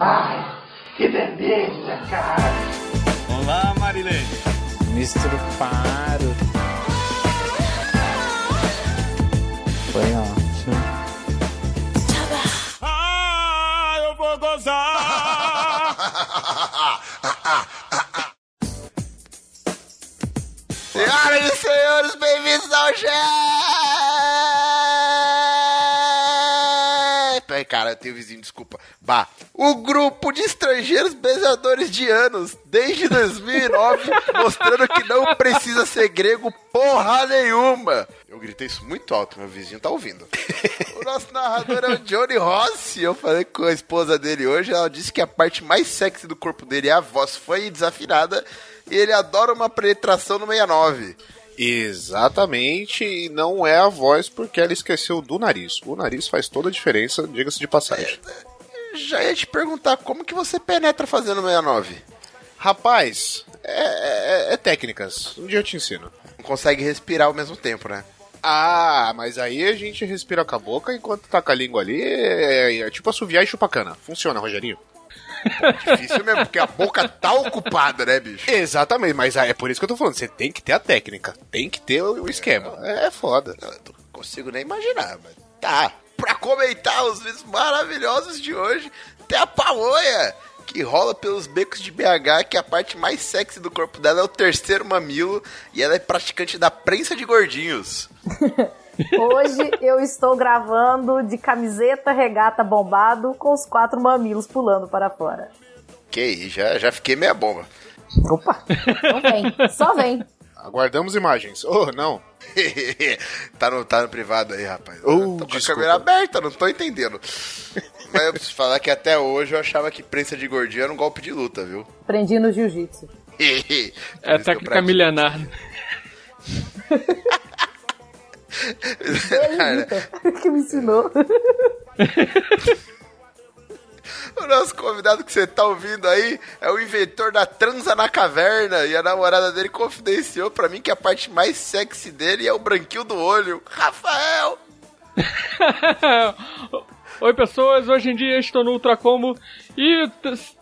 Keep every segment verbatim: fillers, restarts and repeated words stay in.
Ai, que delícia, cara. Olá, Marilene. Misturo Paro. Foi ótimo. Ah, eu vou gozar. Senhoras e senhores, bem-vindos ao G E P! Cara, eu tenho vizinho, desculpa. Bah, o grupo de estrangeiros beijadores de anos, desde dois mil e nove, mostrando que não precisa ser grego porra nenhuma. Eu gritei isso muito alto, meu vizinho tá ouvindo. O nosso narrador é o Johnny Rossi. Eu falei com a esposa dele hoje, ela disse que a parte mais sexy do corpo dele é a voz, foi desafinada, e ele adora uma penetração no sessenta e nove. Exatamente, e não é a voz porque ela esqueceu do nariz. O nariz faz toda a diferença, diga-se de passagem. É, já ia te perguntar, como que você penetra fazendo sessenta e nove? Rapaz, é, é, é técnicas, um dia eu te ensino. Não consegue respirar ao mesmo tempo, né? Ah, mas aí a gente respira com a boca enquanto tá com a língua ali, é, é tipo assoviar e chupar cana. Funciona, Rogerinho? Pô, difícil mesmo, porque a boca tá ocupada, né, bicho? Exatamente, mas é por isso que eu tô falando, você tem que ter a técnica, tem que ter o esquema. É, é foda. Eu não consigo nem imaginar, mas tá. Pra comentar os vídeos maravilhosos de hoje, tem a pamonha, que rola pelos becos de B H, que a parte mais sexy do corpo dela é o terceiro mamilo, e ela é praticante da prensa de gordinhos. Hoje eu estou gravando de camiseta, regata, bombado, com os quatro mamilos pulando para fora. Que aí, já, já fiquei meia bomba. Opa, então vem, só vem. Aguardamos imagens. Oh, não. tá, no, tá no privado aí, rapaz. Oh, tô com a câmera aberta, não tô entendendo. Mas eu preciso falar que até hoje eu achava que prensa de gordinho era um golpe de luta, viu? Aprendi no jiu-jitsu. É técnica milenar. Ele que me ensinou. O nosso convidado que você tá ouvindo aí é o inventor da transa na caverna, e a namorada dele confidenciou pra mim que a parte mais sexy dele é o branquinho do olho, Rafael. Oi, pessoas, hoje em dia estou no Ultracombo, e o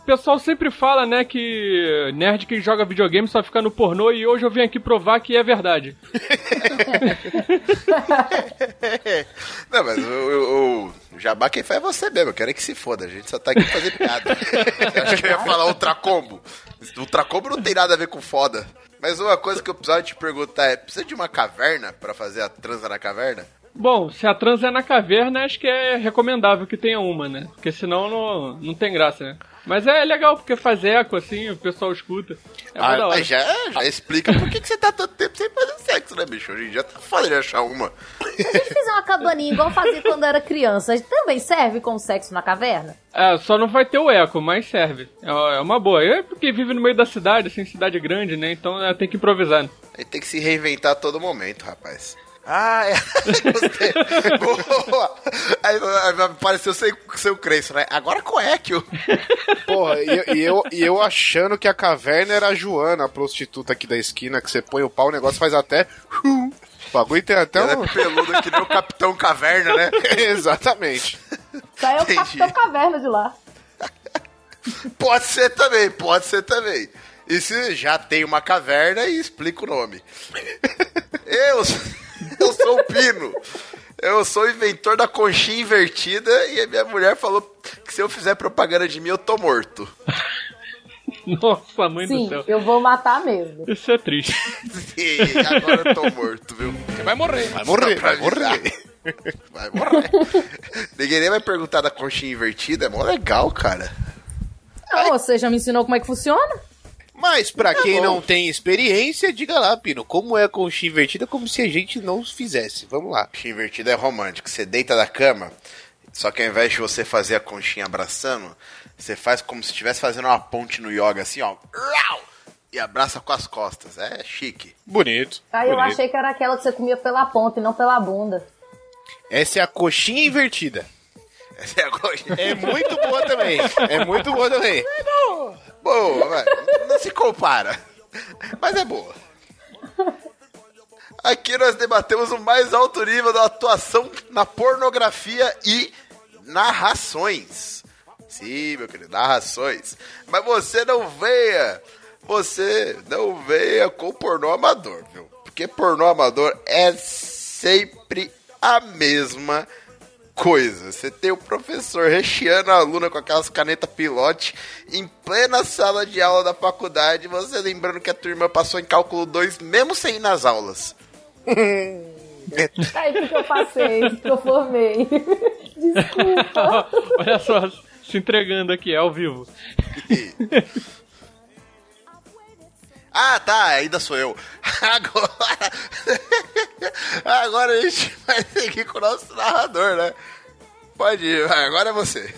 pessoal sempre fala, né, que nerd que joga videogame só fica no pornô, e hoje eu vim aqui provar que é verdade. Não, mas o, o, o jabá quem faz é você mesmo, eu quero é que se foda, a gente só tá aqui pra fazer piada. Acho que eu ia falar Ultracombo. Ultracombo não tem nada a ver com foda. Mas uma coisa que eu precisava te perguntar é, precisa de uma caverna pra fazer a transa na caverna? Bom, se a transa é na caverna, acho que é recomendável que tenha uma, né? Porque senão não, não tem graça, né? Mas é legal, porque faz eco, assim, o pessoal escuta. É ah, da hora. Já, já explica por que, que você tá tanto tempo sem fazer sexo, né, bicho? Hoje em dia tá foda de achar uma. Se a gente fizer uma cabaninha igual fazia quando era criança, também serve como sexo na caverna? É, só não vai ter o eco, mas serve. É uma boa. É porque vive no meio da cidade, assim, cidade grande, né? Então tem que improvisar. Aí tem que se reinventar a todo momento, rapaz. Ah, é. Gostei. Boa. Aí, aí pareceu seu, seu Crenço, né? Agora coéquio. Porra, e, e, eu, e eu achando que a caverna era a Joana, a prostituta aqui da esquina, que você põe o pau, o negócio faz até... O bagulho tem até um... É peluda que nem o Capitão Caverna, né? Exatamente. Só é o Capitão Caverna de lá. Pode ser também, pode ser também. E se já tem uma caverna, e explica o nome. Eu... Eu sou o Pino, eu sou o inventor da conchinha invertida, e a minha mulher falou que se eu fizer propaganda de mim, eu tô morto. Nossa, mãe Sim, do céu. Sim, eu vou matar mesmo. Isso é triste. Sim, agora eu tô morto, viu? Você vai morrer. Vai morrer, vai morrer. Vai morrer. Ninguém nem vai perguntar da conchinha invertida, é mó legal, cara. Não, você já me ensinou como é que funciona? Mas pra tá quem bom. Não tem experiência, diga lá, Pino, como é a conchinha invertida, como se a gente não fizesse. Vamos lá. Conchinha invertida é romântico. Você deita na cama, só que ao invés de você fazer a conchinha abraçando, você faz como se estivesse fazendo uma ponte no yoga, assim, ó. E abraça com as costas. É chique. Bonito. Aí bonito. Eu achei que era aquela que você comia pela ponta e não pela bunda. Essa é a conchinha invertida. Essa é a conchinha. É muito boa também. É muito boa também. Boa, vai. Não se compara. Mas é boa. Aqui nós debatemos o mais alto nível da atuação na pornografia e narrações. Sim, meu querido, narrações. Mas você não venha, você não venha com pornô amador, viu? Porque pornô amador é sempre a mesma coisa. Você tem o professor recheando a aluna com aquelas canetas pilote em plena sala de aula da faculdade, você lembrando que a tua irmã passou em cálculo dois mesmo sem ir nas aulas. Aí porque eu passei, porque eu formei. Desculpa. Olha só, se entregando aqui, é ao vivo. Ah, tá, ainda sou eu. Agora... Agora a gente vai seguir com o nosso narrador, né? Pode ir, vai, agora é você.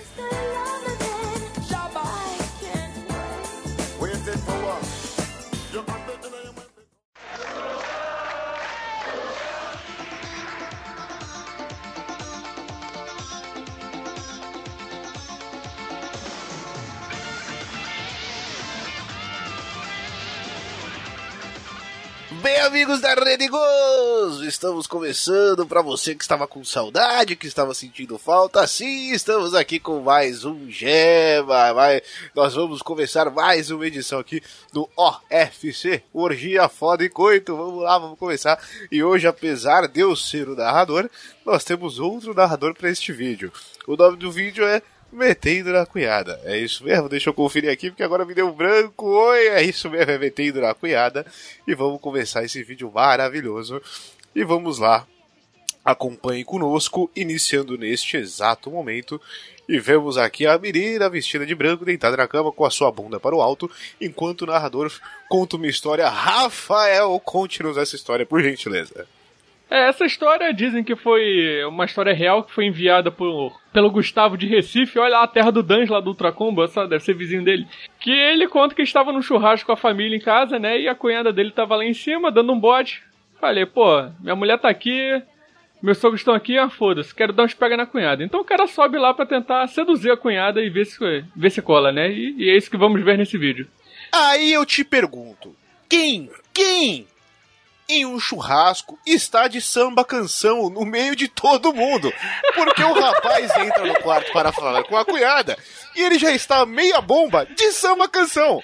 Bem, amigos da Rede Goz, estamos começando. Para você que estava com saudade, que estava sentindo falta, sim, estamos aqui com mais um Jeba. Vai, nós vamos começar mais uma edição aqui do O F C, Orgia Foda e Coito. Vamos lá, vamos começar. E hoje, apesar de eu ser o narrador, nós temos outro narrador para este vídeo. O nome do vídeo é Metendo na Cunhada. É isso mesmo? Deixa eu conferir aqui, porque agora me deu branco. Oi, é isso mesmo, é Metendo na Cunhada. E vamos começar esse vídeo maravilhoso. E vamos lá. Acompanhe conosco, iniciando neste exato momento. E vemos aqui a menina vestida de branco, deitada na cama, com a sua bunda para o alto, enquanto o narrador conta uma história. Rafael, conte-nos essa história, por gentileza. É, essa história dizem que foi uma história real que foi enviada por, pelo Gustavo de Recife. Olha lá, a terra do Danjo, lá do Ultracombo, sabe? Deve ser vizinho dele. Que ele conta que estava num churrasco com a família em casa, né? E a cunhada dele estava lá em cima, dando um bote. Falei, pô, minha mulher tá aqui, meus sogros estão aqui, ah, foda-se, quero dar uns pega na cunhada. Então o cara sobe lá pra tentar seduzir a cunhada e ver se, ver se cola, né? E, e é isso que vamos ver nesse vídeo. Aí eu te pergunto, quem, quem... em um churrasco, está de samba canção no meio de todo mundo, porque o rapaz entra no quarto para falar com a cunhada e ele já está meia bomba de samba canção.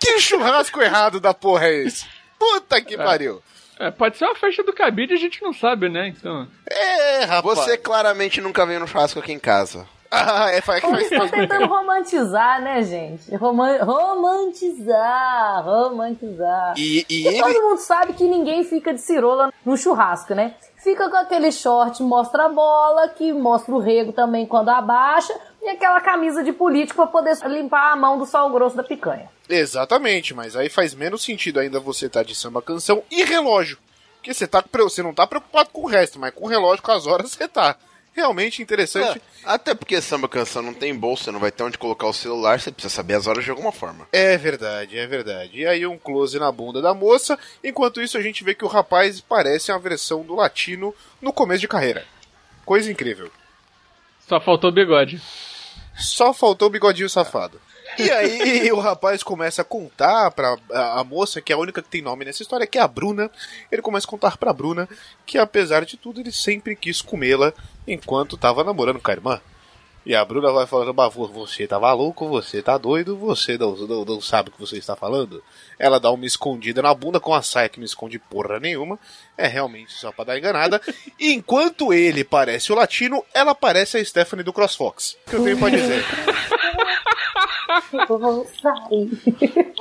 Que churrasco errado da porra é esse? Puta que pariu. É, pode ser uma festa do cabide, a gente não sabe, né? Então... É, rapaz. Você claramente nunca veio no churrasco aqui em casa. Ah, é, faz, faz, faz, faz tentando romantizar, né, gente? Roma- romantizar, romantizar. E, e ele... todo mundo sabe que ninguém fica de cirola no churrasco, né? Fica com aquele short, mostra a bola, que mostra o rego também quando abaixa, e aquela camisa de político pra poder limpar a mão do sal grosso da picanha. Exatamente, mas aí faz menos sentido ainda você estar tá de samba canção e relógio. Porque você, tá, você não tá preocupado com o resto, mas com o relógio, com as horas, você tá... Realmente interessante. É, até porque samba canção não tem bolsa, não vai ter onde colocar o celular, você precisa saber as horas de alguma forma. É verdade, é verdade. E aí um close na bunda da moça, enquanto isso a gente vê que o rapaz parece a versão do Latino no começo de carreira. Coisa incrível. Só faltou o bigode. Só faltou o bigodinho safado. E aí o rapaz começa a contar pra a moça, que é a única que tem nome nessa história, que é a Bruna. Ele começa a contar pra Bruna que, apesar de tudo, ele sempre quis comê-la enquanto tava namorando com a irmã. E a Bruna vai falando, bavô, você tá maluco, você tá doido, você não, não, não sabe o que você está falando. Ela dá uma escondida na bunda com a saia que não esconde porra nenhuma. É realmente só pra dar enganada. E enquanto ele parece o Latino, ela parece a Stephanie do CrossFox. O que eu tenho pra dizer?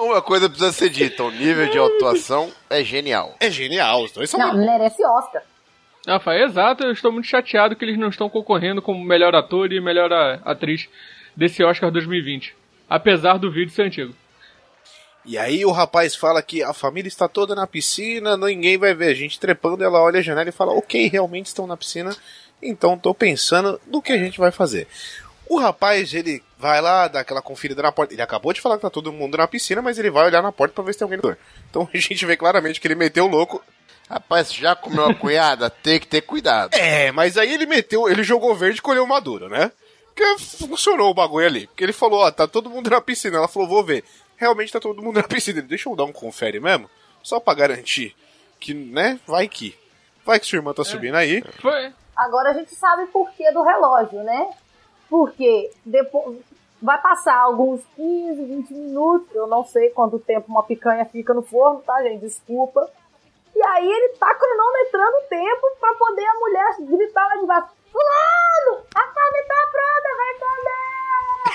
Uma coisa precisa ser dita, o nível de atuação é genial. É genial, os dois são... Não, merece Oscar. Ah, exato, eu estou muito chateado que eles não estão concorrendo como melhor ator e melhor atriz desse Oscar dois mil e vinte, apesar do vídeo ser antigo. E aí o rapaz fala que a família está toda na piscina, ninguém vai ver a gente trepando, ela olha a janela e fala, ok, realmente estão na piscina, então estou pensando no que a gente vai fazer. O rapaz, ele vai lá, dá aquela conferida na porta. Ele acabou de falar que tá todo mundo na piscina, mas ele vai olhar na porta pra ver se tem alguém dentro. Então a gente vê claramente que ele meteu o louco. Rapaz, já comeu a cunhada? Tem que ter cuidado. É, mas aí ele meteu, ele jogou verde e colheu o maduro, né? Porque funcionou o bagulho ali. Porque ele falou, ó, tá todo mundo na piscina. Ela falou, vou ver. Realmente tá todo mundo na piscina. Ele, deixa eu dar um confere mesmo, só pra garantir que, né, vai que. Vai que sua irmã tá subindo aí. Foi. Agora a gente sabe o porquê do relógio, né? Porque depois, Vai passar alguns quinze, vinte minutos, eu não sei quanto tempo uma picanha fica no forno, tá, gente? Desculpa. E aí ele tá cronometrando o tempo pra poder a mulher gritar lá de baixo: fulano, a carne tá pronta, vai comer!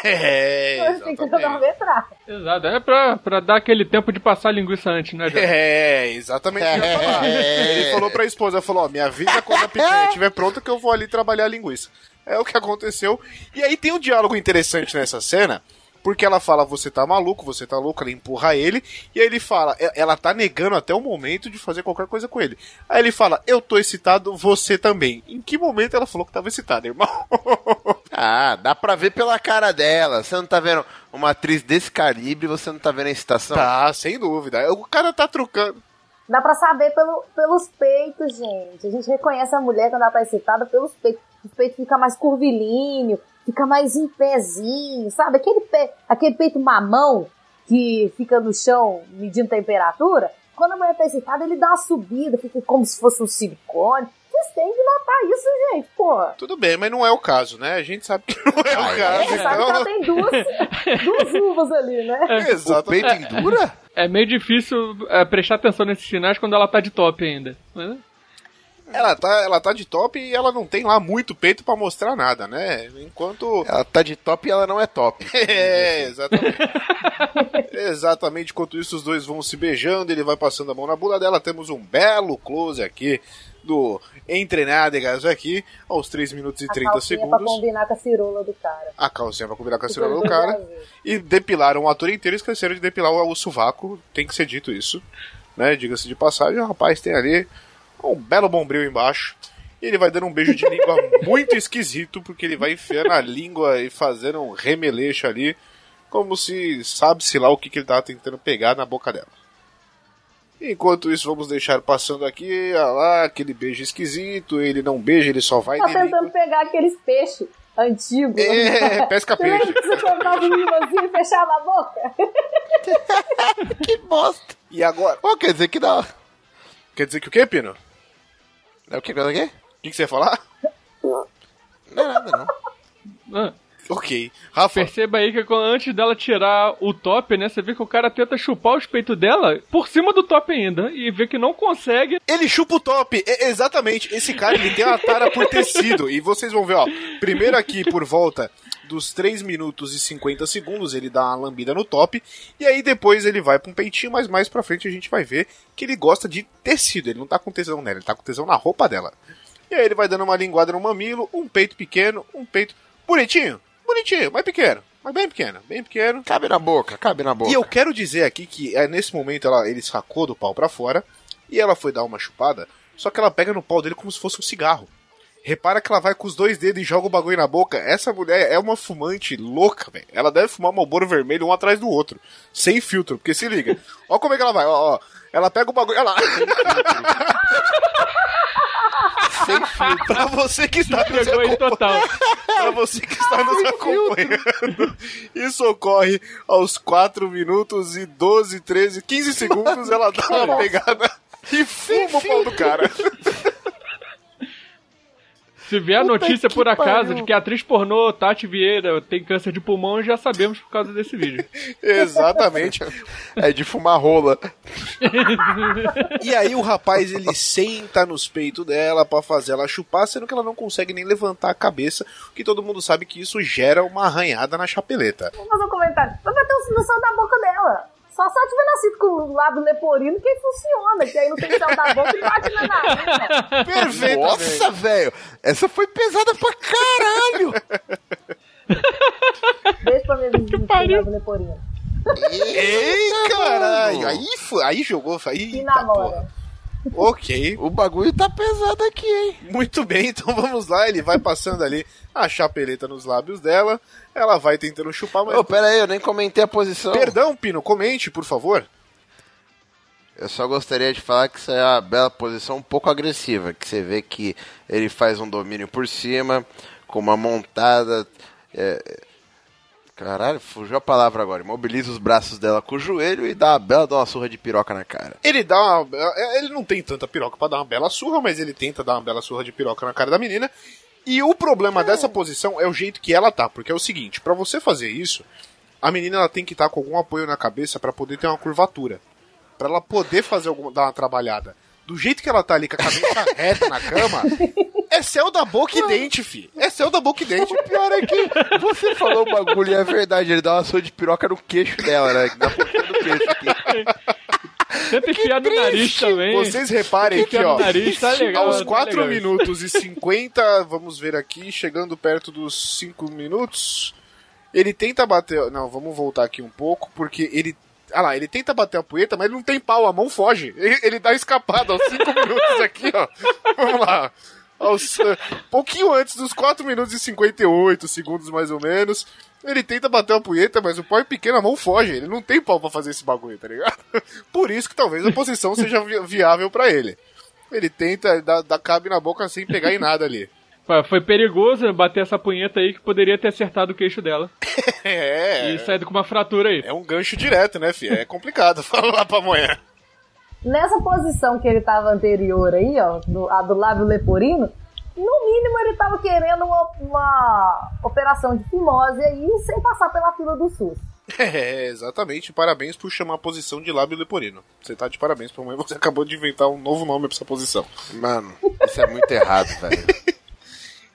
É, exatamente. Tem que cronometrar. Exato, é pra, pra dar aquele tempo de passar a linguiça antes, né, Jorge? É, exatamente. É. Ele falou pra esposa, falou, ó, me avisa quando a picanha estiver pronta que eu vou ali trabalhar a linguiça. É o que aconteceu. E aí tem um diálogo interessante nessa cena, porque ela fala, você tá maluco, você tá louco, ela empurra ele, e aí ele fala, ela tá negando até o momento de fazer qualquer coisa com ele. Aí ele fala, eu tô excitado, você também. Em que momento ela falou que tava excitada, irmão? Ah, dá pra ver pela cara dela. Você não tá vendo uma atriz desse calibre, você não tá vendo a excitação? Tá, sem dúvida. O cara tá trucando. Dá pra saber pelo, pelos peitos, gente. A gente reconhece a mulher quando ela tá excitada pelos peitos. O peito fica mais curvilíneo, fica mais em pezinho, sabe? Aquele, pe... Aquele peito mamão que fica no chão medindo temperatura, quando a mulher tá excitada, ele dá uma subida, fica como se fosse um silicone. Vocês têm que notar isso, gente, porra. Tudo bem, mas não é o caso, né? A gente sabe que não é o caso. A gente sabe que ela tem duas, duas uvas ali, né? É, exato. O peito endura? É meio difícil é, prestar atenção nesses sinais quando ela tá de top ainda, né? Ela tá, ela tá de top e ela não tem lá muito peito pra mostrar nada, né? Enquanto... Ela tá de top e ela não é top. É, exatamente. Exatamente, enquanto isso os dois vão se beijando, ele vai passando a mão na bunda dela, temos um belo close aqui do Entre Nádegas aqui, aos três minutos e trinta segundos. A calcinha pra combinar com a cirola do cara. A calcinha pra combinar com a cirola do cara. E depilaram o ator inteiro e esqueceram de depilar o sovaco, tem que ser dito isso, né? Diga-se de passagem, o rapaz tem ali... um belo bombril embaixo, e ele vai dando um beijo de língua muito esquisito, porque ele vai enfiando a língua e fazendo um remeleixo ali, como se sabe-se lá o que, que ele tava tentando pegar na boca dela. Enquanto isso, vamos deixar passando aqui, olha lá, aquele beijo esquisito, ele não beija, ele só vai... Tá tentando pegar aqueles peixes antigos. É, pesca-peixe. Você precisa comprar um livrozinho e fechar na boca? Que bosta! E agora? Oh, quer dizer que dá... Quer dizer que o quê, Pino? É o que? O que que você ia falar? Não é nada, não. Ah, ok. Rafa. Perceba aí que antes dela tirar o top, né? Você vê que o cara tenta chupar os peitos dela por cima do top ainda. E vê que não consegue. Ele chupa o top. É, exatamente. Esse cara, ele tem uma tara por tecido. E vocês vão ver, ó. Primeiro aqui, por volta dos três minutos e cinquenta segundos, ele dá uma lambida no top, e aí depois ele vai pra um peitinho, mas mais pra frente a gente vai ver que ele gosta de tecido, ele não tá com tesão nela, ele tá com tesão na roupa dela. E aí ele vai dando uma linguada no mamilo, um peito pequeno, um peito bonitinho, bonitinho, mas pequeno, mas bem pequeno, bem pequeno. Cabe na boca, cabe na boca. E eu quero dizer aqui que é nesse momento ela, ele sacou do pau pra fora, e ela foi dar uma chupada, só que ela pega no pau dele como se fosse um cigarro. Repara que ela vai com os dois dedos e joga o bagulho na boca. Essa mulher é uma fumante louca, velho. Ela deve fumar um Marlboro vermelho um atrás do outro. Sem filtro, porque se liga. Ó como é que ela vai, ó, ó. Ela pega o bagulho, olha lá. Sem filtro. Pra você que está nos acompanhando. Pra você que está nos acompanhando. Isso ocorre aos quatro minutos e doze, treze, quinze segundos. Ela dá uma pegada e fuma o pau do cara. Se vier a notícia por acaso pariu. De que a atriz pornô Tati Vieira tem câncer de pulmão, já sabemos por causa desse vídeo. Exatamente. É de fumar rola. E aí o rapaz, ele senta nos peitos dela pra fazer ela chupar, sendo que ela não consegue nem levantar a cabeça, que todo mundo sabe que isso gera uma arranhada na chapeleta. Vou fazer um comentário. Vai bater um sinal da boca dela. Só se ela tiver nascido com o lado leporino que funciona, que aí não tem sal da boca e bate na nariz. Perfeito. Nossa, velho. Essa foi pesada pra caralho. Deixa pra mim que pariu. Leporino. Ei, caralho. Aí, aí jogou. Aí, e namora. Ok. O bagulho tá pesado aqui, hein? Muito bem, então vamos lá. Ele vai passando ali a chapeleta nos lábios dela. Ela vai tentando chupar, mas... Ô, oh, pera aí, eu nem comentei a posição. Perdão, Pino, comente, por favor. Eu só gostaria de falar que isso é uma bela posição um pouco agressiva, que você vê que ele faz um domínio por cima, com uma montada... É... Caralho, fugiu a palavra agora. Imobiliza os braços dela com o joelho e dá uma bela dá uma surra de piroca na cara. Ele dá uma... Ele não tem tanta piroca pra dar uma bela surra, mas ele tenta dar uma bela surra de piroca na cara da menina. E o problema dessa posição é o jeito que ela tá, porque é o seguinte, pra você fazer isso, a menina ela tem que estar tá com algum apoio na cabeça pra poder ter uma curvatura, pra ela poder fazer alguma, dar uma trabalhada. Do jeito que ela tá ali, com a cabeça reta na cama, é céu da boca e dente, fi. É céu da boca e dente. O pior é que você falou o bagulho e é verdade, ele dá uma surra de piroca no queixo dela, né? Na ponta do queixo aqui. Sempre enfiado no nariz também. Vocês reparem que, que ó, nariz, tá legal, aos quatro tá legal. Minutos e cinquenta, vamos ver aqui, chegando perto dos cinco minutos, ele tenta bater... Não, vamos voltar aqui um pouco, porque ele... Ah lá, ele tenta bater a punheta, mas ele não tem pau, a mão foge. Ele, ele dá escapada aos cinco minutos aqui, ó. Vamos lá. Aos, uh, pouquinho antes dos quatro minutos e cinquenta e oito segundos, mais ou menos... Ele tenta bater uma punheta, mas o pau é pequeno, a mão foge. Ele não tem pau pra fazer esse bagulho, tá ligado? Por isso que talvez a posição seja vi- viável pra ele. Ele tenta dar, dar cabe na boca sem pegar em nada ali. Foi perigoso bater essa punheta aí que poderia ter acertado o queixo dela. É. E saído com uma fratura aí. É um gancho direto, né, filho? É complicado. Fala lá pra amanhã. Nessa posição que ele tava anterior aí, ó, do, a do lábio leporino, no mínimo ele tava querendo uma, uma operação de fimose aí, sem passar pela fila do SUS. É, exatamente. Parabéns por chamar a posição de lábio leporino. Você tá de parabéns, por mãe, você acabou de inventar um novo nome pra essa posição. Mano, isso é muito errado, velho.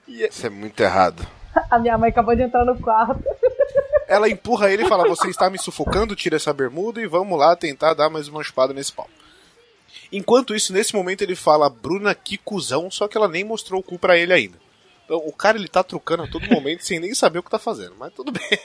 Yeah. Isso é muito errado. A minha mãe acabou de entrar no quarto. Ela empurra ele e fala, você está me sufocando, tira essa bermuda e vamos lá tentar dar mais uma chupada nesse pau. Enquanto isso, nesse momento ele fala, Bruna, que cuzão, só que ela nem mostrou o cu pra ele ainda. Então, o cara, ele tá trucando a todo momento sem nem saber o que tá fazendo, mas tudo bem.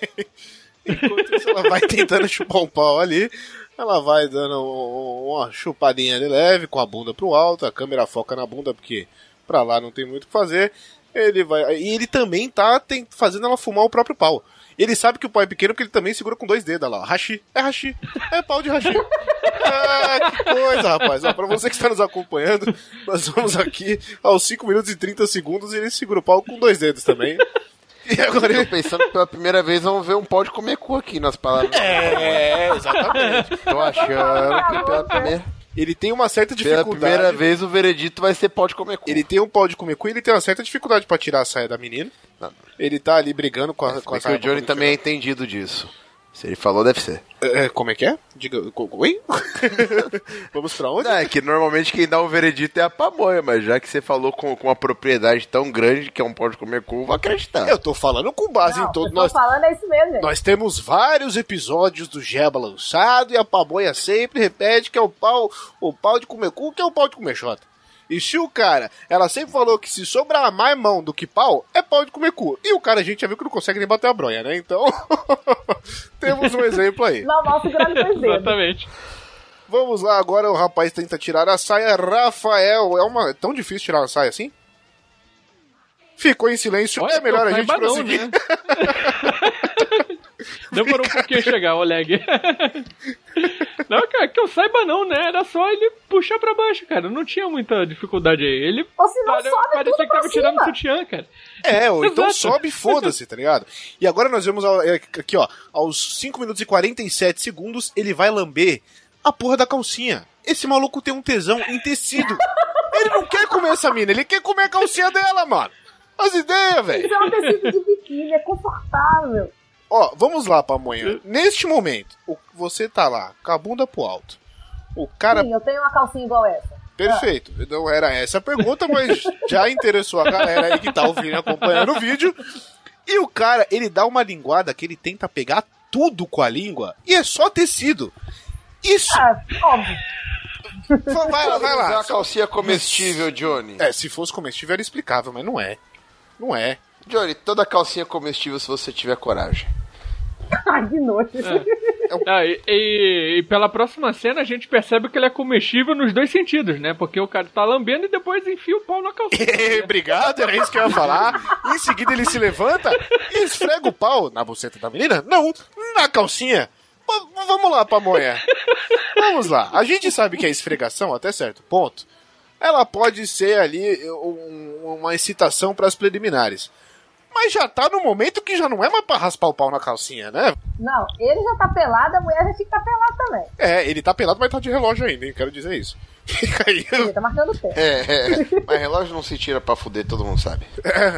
Enquanto isso, ela vai tentando chupar um pau ali, ela vai dando uma chupadinha de leve, com a bunda pro alto, a câmera foca na bunda, porque pra lá não tem muito o que fazer. Ele vai... E ele também tá tem... fazendo ela fumar o próprio pau. Ele sabe que o pau é pequeno porque ele também segura com dois dedos, olha lá, hashi, é hashi, é pau de hashi. Ah, que coisa, rapaz. Ó, pra você que está nos acompanhando, nós vamos aqui aos cinco minutos e trinta segundos e ele segura o pau com dois dedos também. E agora eu tô pensando que pela primeira vez vamos ver um pau de comer cu aqui nas palavras. É, é, exatamente. Tô achando que pela primeira... Ele tem uma certa dificuldade. Pela primeira vez o veredito vai ser pau de comer cu. Ele tem um pau de comer cu e ele tem uma certa dificuldade pra tirar a saia da menina. Não, não. Ele tá ali brigando com a, é, com a saia. Porque o Johnny também é entendido disso. Se ele falou, deve ser. É, como é que é? Diga, oi? Vamos pra onde? Não, é que normalmente quem dá o veredito é a pamonha, mas já que você falou com, com uma propriedade tão grande que é um pau de comer cu, eu vou acreditar. Eu tô falando com base não, em todo... Nós tô falando é isso mesmo. Nós temos vários episódios do Jeba lançado e a pamonha sempre repete que é o pau, o pau de comer cu, que é o pau de comer xota. E se o cara, ela sempre falou que se sobrar mais mão do que pau, é pau de comer cu. E o cara, a gente já viu que não consegue nem bater a bronha, né? Então, temos um exemplo aí. Não, mal segurando dois dedos. Exatamente. Vamos lá, agora o rapaz tenta tirar a saia. Rafael, é uma... tão difícil tirar uma saia assim? Ficou em silêncio, olha, é melhor a gente badão, prosseguir. Né? Demorou um pouquinho chegar, Oleg. Não, cara, que eu saiba não, né? Era só ele puxar pra baixo, cara. Não tinha muita dificuldade aí. Ele pare... parecia que tava tirando o sutiã, cara. É, ou então sobe e foda-se, tá ligado? E agora nós vemos aqui, ó, aos cinco minutos e quarenta e sete segundos, ele vai lamber a porra da calcinha. Esse maluco tem um tesão em tecido. Ele não quer comer essa mina, ele quer comer a calcinha dela, mano. As ideias, velho. Isso é um tecido de biquíni, é confortável. Ó, vamos lá pra amanhã. Neste momento, o, você tá lá, com a bunda pro alto. O cara... Sim, eu tenho uma calcinha igual essa. Perfeito. Ah. Não era essa a pergunta, mas já interessou a galera aí que tá ouvindo, acompanhando o vídeo. E o cara, ele dá uma linguada que ele tenta pegar tudo com a língua e é só tecido. Isso... Ah, óbvio. Vai lá, vai lá. É uma calcinha comestível, Johnny. É, se fosse comestível era explicável, mas não é. Não é. Johnny, toda calcinha comestível se você tiver coragem. Ai, de nojo. É. Ah, e, e, e pela próxima cena a gente percebe que ele é comestível nos dois sentidos, né? Porque o cara tá lambendo e depois enfia o pau na calcinha. Né? Obrigado, era isso que eu ia falar. Em seguida ele se levanta e esfrega o pau na buceta da menina? Não, na calcinha. V- vamos lá, pamonha. Vamos lá. A gente sabe que a esfregação, até certo ponto, ela pode ser ali um, uma excitação para as preliminares. Mas já tá no momento que já não é mais pra raspar o pau na calcinha, né? Não, ele já tá pelado, a mulher já tinha que tá pelada também. É, ele tá pelado, mas tá de relógio ainda, hein? Quero dizer isso. E caiu. Tá marcando o tempo. É, é. Mas relógio não se tira pra fuder, todo mundo sabe.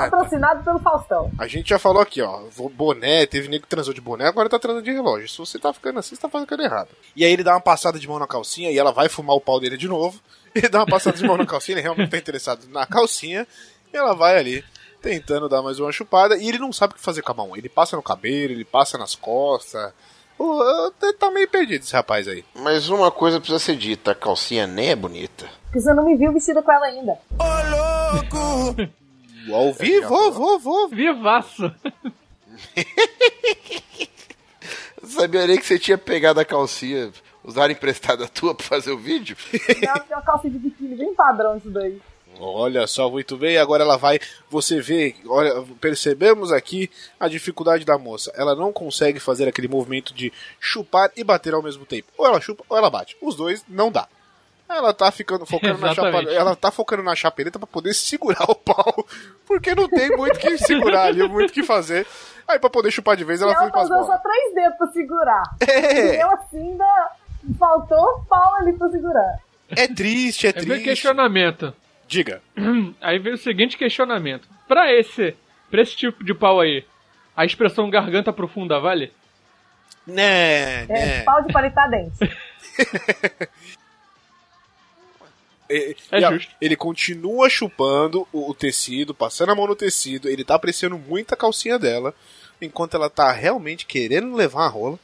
Patrocinado pelo Faustão. A gente já falou aqui, ó. Boné, teve nego que transou de boné, agora tá transando de relógio. Se você tá ficando assim, você tá ficando errado. E aí ele dá uma passada de mão na calcinha e ela vai fumar o pau dele de novo. Ele dá uma passada de mão na calcinha, ele realmente tá interessado na calcinha. E ela vai ali tentando dar mais uma chupada. E ele não sabe o que fazer com a mão. Ele passa no cabelo, ele passa nas costas. Uh, tá meio perdido esse rapaz aí. Mas uma coisa precisa ser dita: a calcinha nem é bonita. Porque você não me viu vestida com ela ainda. Ô, louco! Ao vivo, vou, vou, vou. Vivaço. Sabia nem que você tinha pegado a calcinha, usar emprestada a tua pra fazer o vídeo? É uma calça de biquíni bem padrão isso daí. Olha só, muito bem, agora ela vai, você vê, olha, percebemos aqui a dificuldade da moça, ela não consegue fazer aquele movimento de chupar e bater ao mesmo tempo, ou ela chupa ou ela bate, os dois não dá. Ela tá ficando focando na chapeleta, ela tá focando na chapeleta pra poder segurar o pau, porque não tem muito o que segurar ali, muito o que fazer. Aí pra poder chupar de vez ela, ela foi pras bolas. Ela só três dedos pra segurar, é. E eu assim ainda faltou o pau ali pra segurar. É triste, é triste. É meu questionamento. Diga. Aí veio o seguinte questionamento. Pra esse, pra esse tipo de pau aí, a expressão garganta profunda vale? Né, né. É, pau de palitar dente. É, é justo. A, ele continua chupando o, o tecido, passando a mão no tecido, ele tá apreciando muito a calcinha dela, enquanto ela tá realmente querendo levar a rola,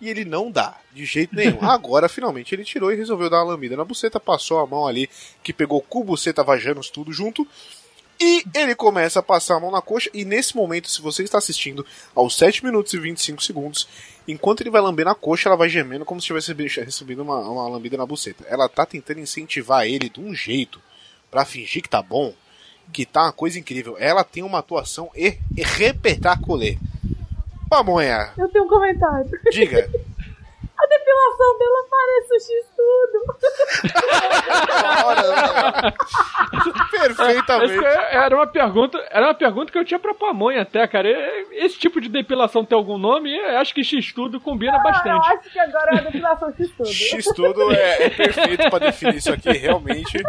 e ele não dá, de jeito nenhum. Agora, finalmente, ele tirou e resolveu dar uma lambida na buceta, passou a mão ali, que pegou com buceta, vaginas, tudo junto, e ele começa a passar a mão na coxa, e nesse momento, se você está assistindo aos sete minutos e vinte e cinco segundos, enquanto ele vai lamber na coxa, ela vai gemendo como se estivesse recebendo uma, uma lambida na buceta. Ela tá tentando incentivar ele de um jeito, pra fingir que tá bom, que tá uma coisa incrível. Ela tem uma atuação er- espetacular. Pamonha. Eu tenho um comentário. Diga. A depilação dela parece o X-Tudo. Perfeitamente. Era uma, pergunta, era uma pergunta que eu tinha pra Pamonha até, cara. Esse tipo de depilação tem algum nome? Eu acho que X-Tudo combina ah, bastante. Eu acho que agora é a depilação X-Tudo. X-Tudo é, é perfeito pra definir isso aqui, realmente.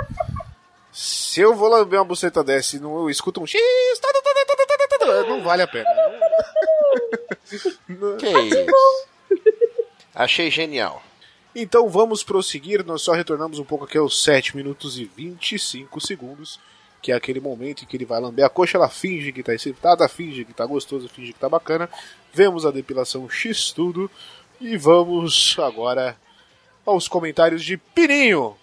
Se eu vou lamber uma buceta dessa e não escuto um X, não vale a pena. Que isso? Achei genial. Então vamos prosseguir. Nós só retornamos um pouco aqui aos sete minutos e vinte e cinco segundos, que é aquele momento em que ele vai lamber a coxa. Ela finge que tá excitada, finge que tá gostosa, finge que tá bacana. Vemos a depilação X tudo. E vamos agora aos comentários de Pininho.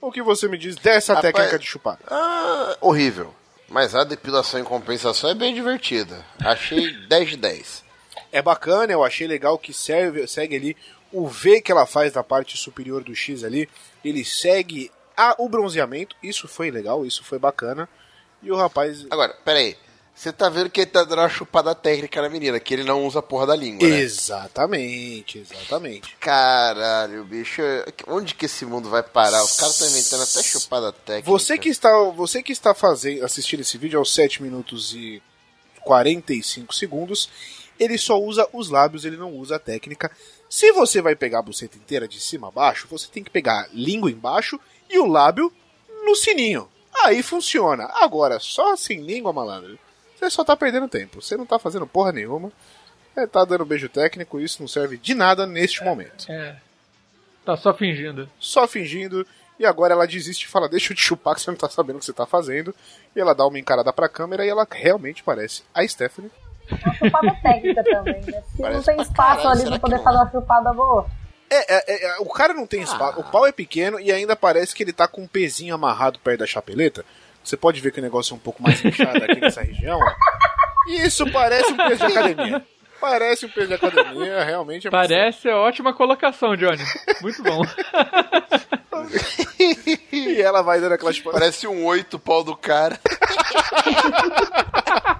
O que você me diz dessa Rapaz, técnica de chupar? Ah, horrível. Mas a depilação em compensação é bem divertida. Achei dez de dez. É bacana, eu achei legal que serve, segue ali o V que ela faz da parte superior do X ali. Ele segue a, o bronzeamento. Isso foi legal, isso foi bacana. E o rapaz... Agora, peraí. Você tá vendo que ele tá dando uma chupada técnica na menina, que ele não usa a porra da língua, né? Exatamente, exatamente. Caralho, bicho, onde que esse mundo vai parar? Os caras estão inventando até chupada técnica. Você que está, você que está fazendo, assistindo esse vídeo aos sete minutos e quarenta e cinco segundos, ele só usa os lábios, ele não usa a técnica. Se você vai pegar a buceta inteira de cima a baixo, você tem que pegar a língua embaixo e o lábio no sininho. Aí funciona. Agora, só sem língua, malandro, você só tá perdendo tempo, você não tá fazendo porra nenhuma, é, tá dando beijo técnico, isso não serve de nada neste é, momento. É, tá só fingindo. Só fingindo, e agora ela desiste e fala, deixa eu te chupar que você não tá sabendo o que você tá fazendo, e ela dá uma encarada pra câmera e ela realmente parece a Stephanie. Uma chupada técnica também, né? Porque parece não tem espaço caralho, ali pra poder fazer uma chupada boa. É, é, é, o cara não tem ah. espaço, o pau é pequeno e ainda parece que ele tá com um pezinho amarrado perto da chapeleta. Você pode ver que o negócio é um pouco mais inchado aqui nessa região. E isso parece um peso de academia. Parece um peso de academia, realmente. É parece, é ótima colocação, Johnny. Muito bom. E ela vai dando aquela... Parece um oito pau do cara.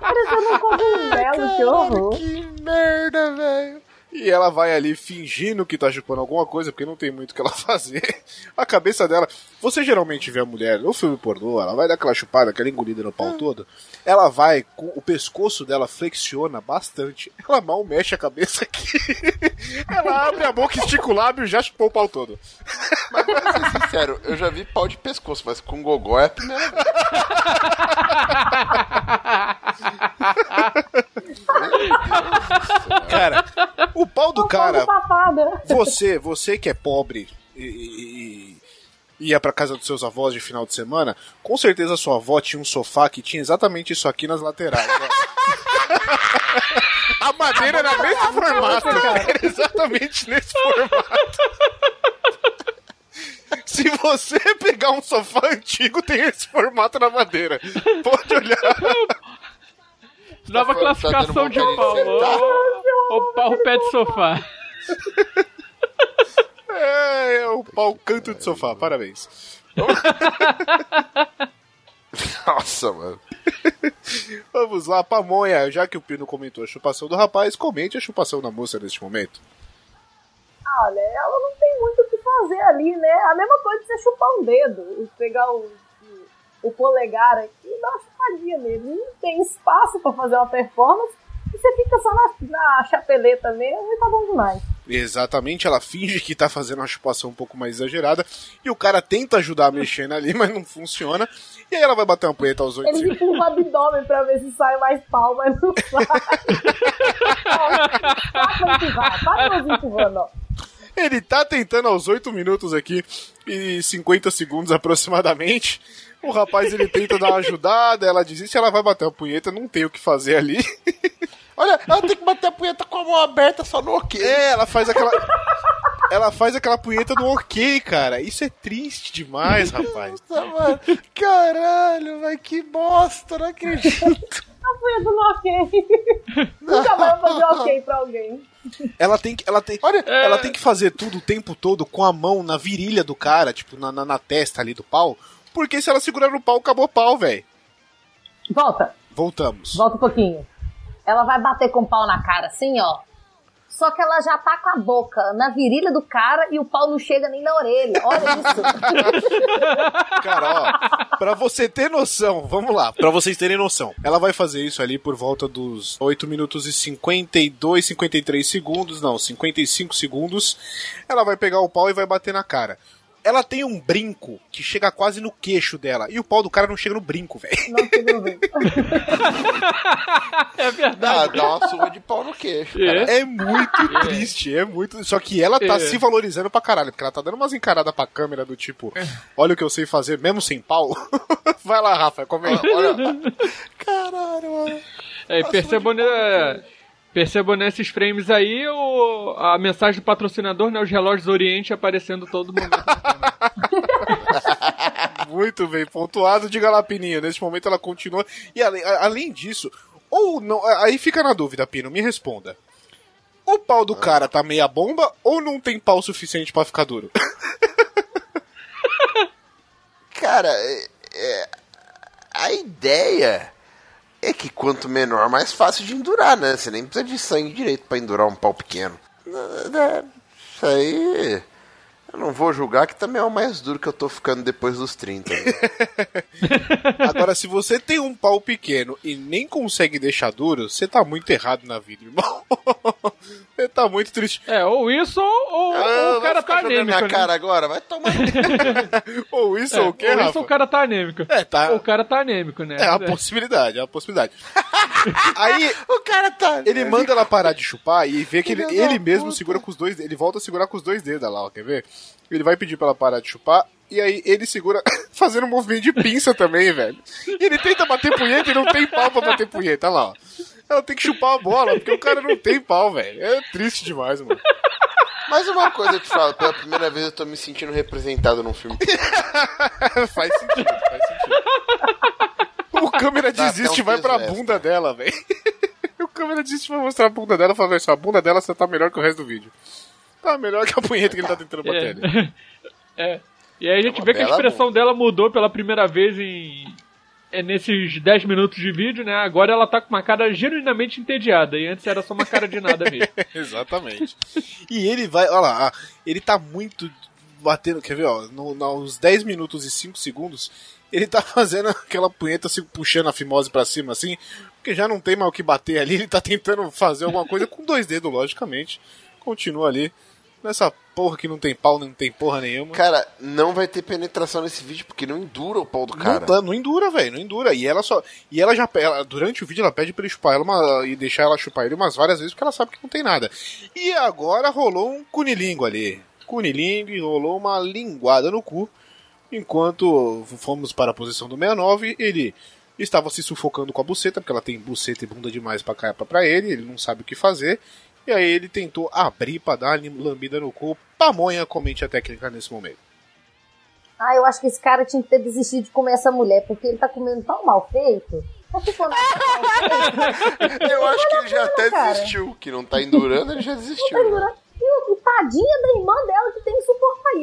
Parecendo um cogumelo, que horror. Que merda, velho. E ela vai ali fingindo que tá chupando alguma coisa, porque não tem muito o que ela fazer. A cabeça dela... Você geralmente vê a mulher no filme pornô, ela vai dar aquela chupada, aquela engolida no pau todo. Ela vai, com o pescoço dela flexiona bastante. Ela mal mexe a cabeça aqui. Ela abre a boca, estica o lábio e já chupou o pau todo. Mas pra ser sincero, eu já vi pau de pescoço, mas com gogó é a primeira vez. Cara, o pau do cara. Você, você que é pobre e, e, e ia pra casa dos seus avós de final de semana, com certeza a sua avó tinha um sofá que tinha exatamente isso aqui nas laterais. Né? A madeira era nesse formato, era exatamente nesse formato. Se você pegar um sofá antigo, tem esse formato na madeira. Pode olhar. Nova tá classificação de pau. O pau pé de sofá. É, é o pau canto de sofá. Parabéns. Nossa, mano. Vamos lá, pamonha. Já que o Pino comentou a chupação do rapaz, comente a chupação da moça neste momento. Olha, ela não tem muito o que fazer ali, né? A mesma coisa de você chupar um dedo. Pegar o, o, o polegar aqui e dar uma chupadinha nele. Não tem espaço pra fazer uma performance. E você fica só na, na chapeleta mesmo e tá bom demais. Exatamente, ela finge que tá fazendo uma chupação um pouco mais exagerada e o cara tenta ajudar mexendo ali, mas não funciona. E aí ela vai bater uma punheta aos oito. Ele empurra o abdômen pra ver se sai mais pau, mas não sai. Para de empurrar, para de empurrar, não. Ele tá tentando aos oito minutos aqui e cinquenta segundos aproximadamente. O rapaz, ele tenta dar uma ajudada, ela desiste, ela vai bater uma punheta, não tem o que fazer ali. Olha, ela tem que bater a punheta com a mão aberta, só no ok. É, ela faz aquela... ela faz aquela punheta no ok, cara. Isso é triste demais, rapaz. Nossa, mano. Caralho, velho, que bosta, não acredito. A punheta no ok. Nunca vai fazer ok pra alguém. Ela tem que, ela tem, olha, é... ela tem que fazer tudo o tempo todo com a mão na virilha do cara, tipo, na, na, na testa ali do pau, porque se ela segurar no pau, acabou o pau, velho. Volta. Voltamos. Volta um pouquinho. Ela vai bater com o pau na cara, assim, ó. Só que ela já tá com a boca na virilha do cara e o pau não chega nem na orelha. Olha isso. Cara, ó, pra você ter noção, vamos lá, pra vocês terem noção. Ela vai fazer isso ali por volta dos oito minutos e cinquenta e dois, cinquenta e três segundos, não, cinquenta e cinco segundos. Ela vai pegar o pau e vai bater na cara. Ela tem um brinco que chega quase no queixo dela. E o pau do cara não chega no brinco, velho. Não chega no brinco. É verdade. Dá, dá uma surra de pau no queixo. Cara. É muito é. triste. É muito. Só que ela tá é. se valorizando pra caralho. Porque ela tá dando umas encaradas pra câmera do tipo: olha o que eu sei fazer mesmo sem pau. Vai lá, Rafa. Comenta. Olha. Caralho, mano. É, percebam. Percebam nesses frames aí o, a mensagem do patrocinador, né? Os relógios Oriente aparecendo todo momento. Muito bem pontuado de Galapininho. Nesse momento ela continua. E além, além disso, ou não. Aí fica na dúvida, Pino, me responda. O pau do ah. cara tá meia bomba ou não tem pau suficiente pra ficar duro? Cara, é, é, a ideia... é que quanto menor, mais fácil de endurar, né? Você nem precisa de sangue direito pra endurar um pau pequeno. Isso aí... eu não vou julgar, que também é o mais duro que eu tô ficando depois dos trinta. Né? Agora, se você tem um pau pequeno e nem consegue deixar duro, você tá muito errado na vida, irmão. Você tá muito triste. É, ou isso ou, ah, ou o cara tá anêmico. Minha cara agora, vai tomar. Ou isso é, ou o quê, Rafa? Ou isso ou o cara tá anêmico. É, tá. Ou o cara tá anêmico, né? É, a possibilidade, é a possibilidade. Aí, o cara tá... ele manda ela parar de chupar e vê que ele, ele mesmo segura com os dois... ele volta a segurar com os dois dedos lá, ó, quer ver? Ele vai pedir pra ela parar de chupar, e aí ele segura, fazendo um movimento de pinça também, velho. E ele tenta bater punheta e não tem pau pra bater punheta, olha lá, ó. Ela tem que chupar a bola, porque o cara não tem pau, velho. É triste demais, mano. Mas uma coisa eu te falo, pela primeira vez eu tô me sentindo representado num filme. Faz sentido, faz sentido. O câmera desiste e vai pra bunda dela, velho. O câmera desiste e vai mostrar a bunda dela, falando assim, a bunda dela você tá melhor que o resto do vídeo. Tá melhor que a punheta que ele tá tentando bater ali. É. É. E aí a gente é vê que a expressão bunda. Dela mudou pela primeira vez em... é nesses dez minutos de vídeo, né? Agora ela tá com uma cara genuinamente entediada. E antes era só uma cara de nada mesmo. Exatamente. E ele vai... olha lá. Ele tá muito batendo... quer ver, ó? No, nos dez minutos e cinco segundos, ele tá fazendo aquela punheta, assim, puxando a fimose pra cima, assim. Porque já não tem mais o que bater ali. Ele tá tentando fazer alguma coisa com dois dedos, logicamente. Continua ali nessa porra que não tem pau, não tem porra nenhuma. Cara, não vai ter penetração nesse vídeo porque não endura o pau do cara. Não, não endura, velho, não endura. E ela só, e ela já, ela, durante o vídeo ela pede pra ele chupar ela uma, e deixar ela chupar ele umas várias vezes porque ela sabe que não tem nada. E agora rolou um cunilingo ali. Cunilingo e rolou uma linguada no cu. Enquanto fomos para a posição do sessenta e nove, ele estava se sufocando com a buceta, porque ela tem buceta e bunda demais pra cá, pra ele, ele não sabe o que fazer. E aí ele tentou abrir pra dar lambida no cu. Pamonha, comente a técnica nesse momento. Ah, eu acho que esse cara tinha que ter desistido de comer essa mulher, porque ele tá comendo tão mal feito. Tá ficando mal feito. Eu acho que ele já até desistiu, que não tá endurando, ele já desistiu. Não tá endurando. E tadinha da irmã dela que tem que suportar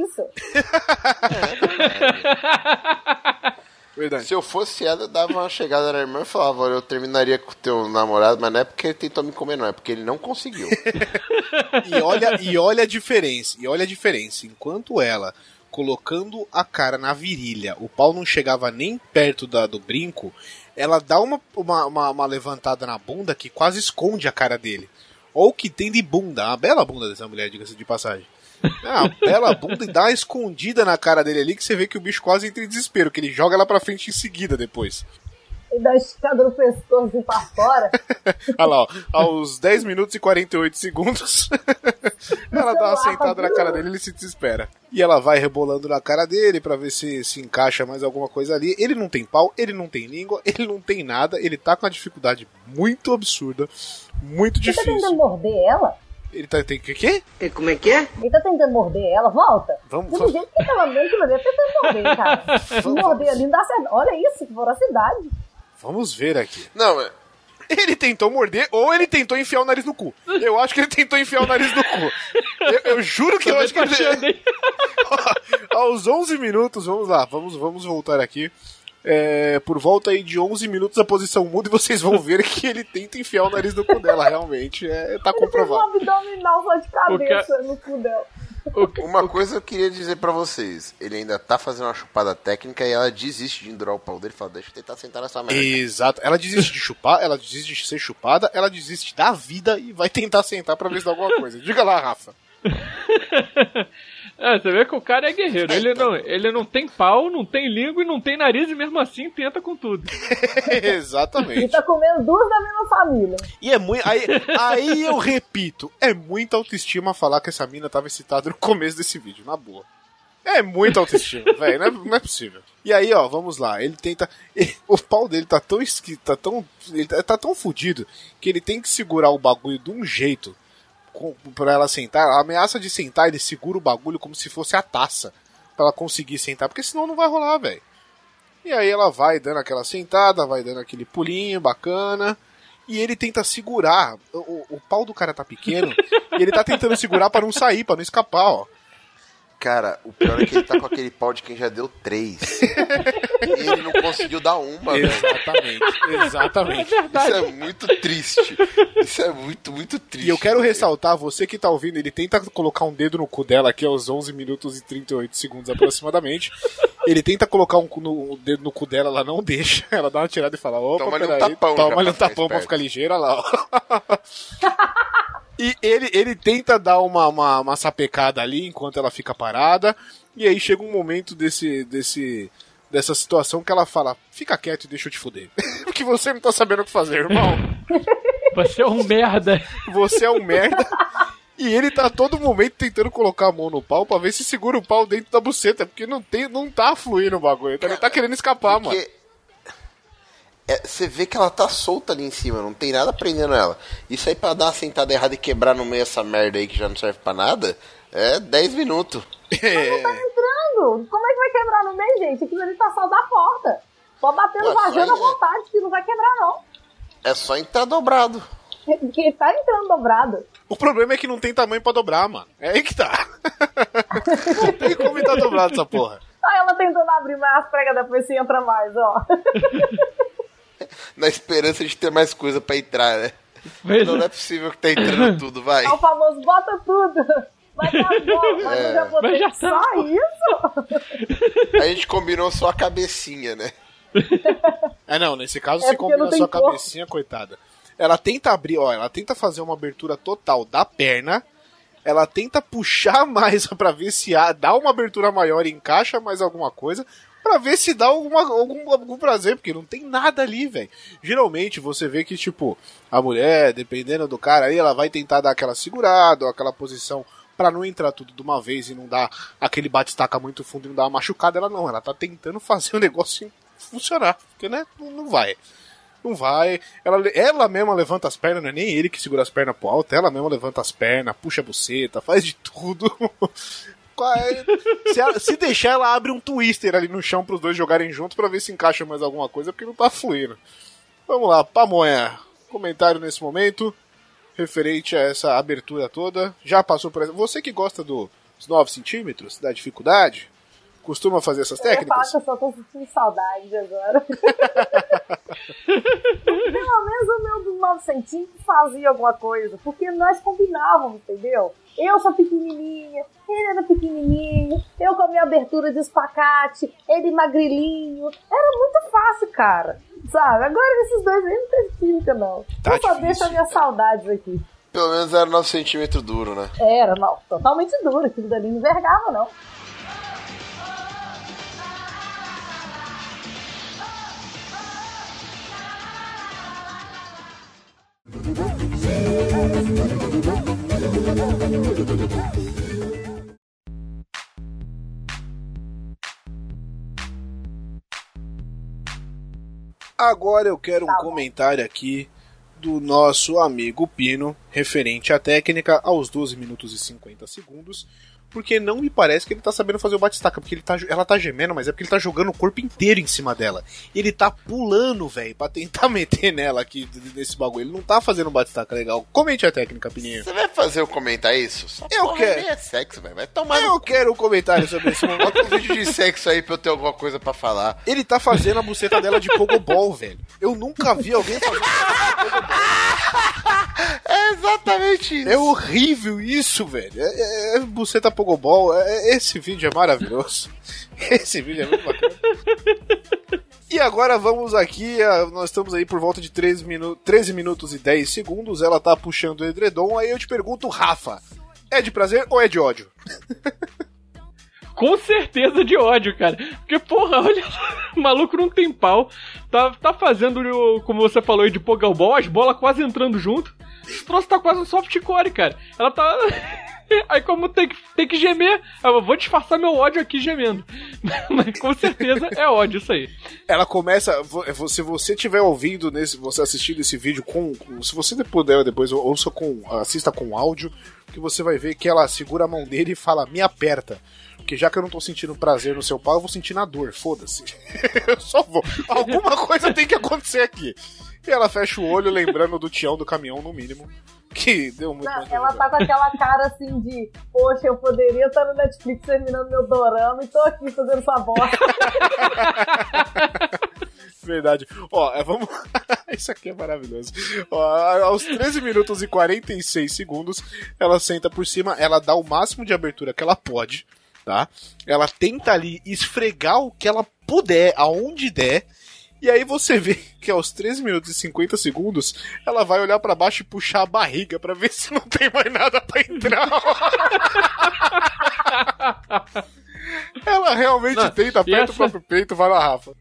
isso. Verdade. Se eu fosse ela, eu dava uma chegada na irmã e falava: olha, eu terminaria com o teu namorado, mas não é porque ele tentou me comer, não, é porque ele não conseguiu. E, olha, e olha a diferença, e olha a diferença. Enquanto ela, colocando a cara na virilha, o pau não chegava nem perto da, do brinco, ela dá uma, uma, uma, uma levantada na bunda que quase esconde a cara dele. Ou que tem de bunda, uma bela bunda dessa mulher, diga-se de passagem. É uma bela bunda e dá uma escondida na cara dele ali que você vê que o bicho quase entra em desespero, que ele joga ela pra frente em seguida depois. E dá uma esticada no pescoço e pra fora. Olha lá, ó, aos dez minutos e quarenta e oito segundos, ela dá uma sentada na cara dele e ele se desespera. E ela vai rebolando na cara dele pra ver se se encaixa mais alguma coisa ali. Ele não tem pau, ele não tem língua, ele não tem nada, ele tá com uma dificuldade muito absurda, muito ele difícil. Ele tá tentando morder ela? Ele tá tentando... O quê? Como é que é? Ele tá tentando morder ela, volta. Vamos, do vamos. Do jeito que ela mesmo, ele tá tentando morder, cara. Morder ali não dá certo. Olha isso, que voracidade. Vamos ver aqui. Não, é... Ele tentou morder ou ele tentou enfiar o nariz no cu. Eu acho que ele tentou enfiar o nariz no cu. Eu, eu juro que eu, eu acho que ele... Aos onze minutos, vamos lá, vamos, vamos voltar aqui. É, por volta aí de onze minutos a posição muda e vocês vão ver que ele tenta enfiar o nariz no cu dela, realmente. É, tá comprovado. Ele fez um abdominal só de cabeça no cu dela. Uma coisa eu queria dizer pra vocês: ele ainda tá fazendo uma chupada técnica e ela desiste de endurar o pau dele e fala: deixa eu tentar sentar nessa merda. Exato, ela desiste de chupar, ela desiste de ser chupada, ela desiste da vida e vai tentar sentar pra ver se dá alguma coisa. Diga lá, Rafa. É, você vê que o cara é guerreiro. Ele não, ele não tem pau, não tem língua e não tem nariz e mesmo assim tenta com tudo. Exatamente. Ele tá comendo duas da mesma família. E é muito... Aí, aí eu repito, é muita autoestima falar que essa mina tava excitada no começo desse vídeo, na boa. É muita autoestima, velho, não, é, não é possível. E aí, ó, vamos lá, ele tenta... Ele, o pau dele tá tão esquisito, tá tão... Ele tá, tá tão fudido que ele tem que segurar o bagulho de um jeito... Com, pra ela sentar, a ameaça de sentar, ele segura o bagulho como se fosse a taça pra ela conseguir sentar, porque senão não vai rolar, velho. E aí ela vai dando aquela sentada, vai dando aquele pulinho bacana, e ele tenta segurar, o, o pau do cara tá pequeno, e ele tá tentando segurar pra não sair, pra não escapar, ó. Cara, o pior é que ele tá com aquele pau de quem já deu três. E ele não conseguiu dar uma. Exatamente, exatamente. É verdade. Isso é muito triste. Isso é muito, muito triste. E eu quero, né, ressaltar, você que tá ouvindo, ele tenta colocar um dedo no cu dela aqui aos onze minutos e trinta e oito segundos aproximadamente. Ele tenta colocar um, no, um dedo no cu dela, ela não deixa. Ela dá uma tirada e fala: opa, toma-lhe um tapão, toma-lhe um tapão pra ficar ligeira lá, ó. E ele, ele tenta dar uma, uma, uma sapecada ali enquanto ela fica parada. E aí chega um momento desse, desse, dessa situação que ela fala: fica quieto e deixa eu te foder. Porque você não tá sabendo o que fazer, irmão. Você é um merda. Você é um merda. E ele tá a todo momento tentando colocar a mão no pau pra ver se segura o pau dentro da buceta. Porque não, tem, não tá fluindo o bagulho. Ele tá querendo escapar, porque... mano. Você é, vê que ela tá solta ali em cima, não tem nada prendendo ela. Isso aí pra dar uma sentada errada e quebrar no meio essa merda aí que já não serve pra nada, é dez minutos. É. Mas não tá entrando! Como é que vai quebrar no meio, gente? Aquilo ali tá só da porta. Pode bater no vagão à vontade, que não vai quebrar, não. É só entrar dobrado. Que tá entrando dobrado. O problema é que não tem tamanho pra dobrar, mano. É aí que tá. Não tem como entrar dobrado essa porra. Ah, ela tentando abrir, mas as pregas depois se entra mais, ó. Na esperança de ter mais coisa pra entrar, né? Mas... Não é possível que tá entrando tudo, vai. É o famoso bota tudo. Vai dar bom, mas é. Eu já botei já só tá... isso. A gente combinou só a cabecinha, né? É, não, nesse caso é você combina só a cabecinha, coitada. Ela tenta abrir, ó, ela tenta fazer uma abertura total da perna ela tenta puxar mais pra ver se há, dá uma abertura maior e encaixa mais alguma coisa, pra ver se dá alguma, algum, algum prazer, porque não tem nada ali, velho. Geralmente você vê que, tipo, a mulher, dependendo do cara aí, ela vai tentar dar aquela segurada, ou aquela posição pra não entrar tudo de uma vez e não dar aquele batistaca muito fundo e não dar uma machucada. Ela não, ela tá tentando fazer o negócio funcionar, porque, né, não vai. Não vai, ela, ela mesma levanta as pernas, não é nem ele que segura as pernas pro alto, ela mesma levanta as pernas, puxa a buceta, faz de tudo. Se, ela, se deixar, ela abre um twister ali no chão pros dois jogarem juntos pra ver se encaixa mais alguma coisa, porque não tá fluindo. Vamos lá, pamonha, comentário nesse momento, referente a essa abertura toda. Já passou por essa? Você que gosta dos nove centímetros, da dificuldade, costuma fazer essas técnicas? Eu faço, eu só tô sentindo saudade agora. Pelo menos o meu dos nove centímetros fazia alguma coisa, porque nós combinávamos, entendeu? Eu sou pequenininha, ele era pequenininho, eu com a minha abertura de espacate, ele magrilinho, era muito fácil, cara, sabe? Agora esses dois aí não tem química, não. Tá, eu só deixo as minhas saudades aqui. Pelo menos era nove centímetros duro, né? Era, não, totalmente duro, aquilo dali não envergava, não. Agora eu quero um comentário aqui do nosso amigo Pino, referente à técnica aos doze minutos e cinquenta segundos, porque não me parece que ele tá sabendo fazer o batistaca, porque ele tá, ela tá gemendo, mas é porque ele tá jogando o corpo inteiro em cima dela. Ele tá pulando, velho, pra tentar meter nela aqui, nesse bagulho. Ele não tá fazendo o batistaca legal. Comente a técnica, Pininho. Você vai fazer eu comentar isso? Só eu quero. É sexo, velho. Vai tomar eu no... quero um comentário sobre isso. Bota um vídeo de sexo aí pra eu ter alguma coisa pra falar. Ele tá fazendo a buceta dela de pogobol, velho. Eu nunca vi alguém fazer é exatamente isso. É horrível isso, velho. É, é, é buceta pogobol. Pogobol, esse vídeo é maravilhoso. Esse vídeo é muito bacana. E agora vamos aqui, nós estamos aí por volta de treze minutos e dez segundos, ela tá puxando o edredom, aí eu te pergunto, Rafa, é de prazer ou é de ódio? Com certeza de ódio, cara. Porque, porra, olha, o maluco não tem pau, tá, tá fazendo, como você falou aí, de pogobol, as bolas quase entrando junto. Esse troço tá quase um softcore, cara. Ela tá... Aí como tem que, tem que gemer, eu vou disfarçar meu ódio aqui gemendo. Mas com certeza é ódio isso aí. Ela começa... Se você estiver ouvindo, nesse, você assistindo esse vídeo com... Se você puder depois, ouça com, assista com áudio, que você vai ver que ela segura a mão dele e fala, me aperta. Porque já que eu não tô sentindo prazer no seu pau, eu vou sentir na dor, foda-se. Eu só vou. Alguma coisa tem que acontecer aqui. E ela fecha o olho lembrando do tião do caminhão, no mínimo. Que deu muito. Não, ela tá com aquela cara assim de, poxa, eu poderia estar no Netflix terminando meu dorama e tô aqui fazendo essa bosta. Verdade. Ó, é, vamos... Isso aqui é maravilhoso. Ó, aos treze minutos e quarenta e seis segundos, ela senta por cima, ela dá o máximo de abertura que ela pode, tá? Ela tenta ali esfregar o que ela puder, aonde der. E aí você vê que aos treze minutos e cinquenta segundos, ela vai olhar pra baixo e puxar a barriga pra ver se não tem mais nada pra entrar. Ela realmente não, tenta, aperta essa... o próprio peito, vai lá, Rafa.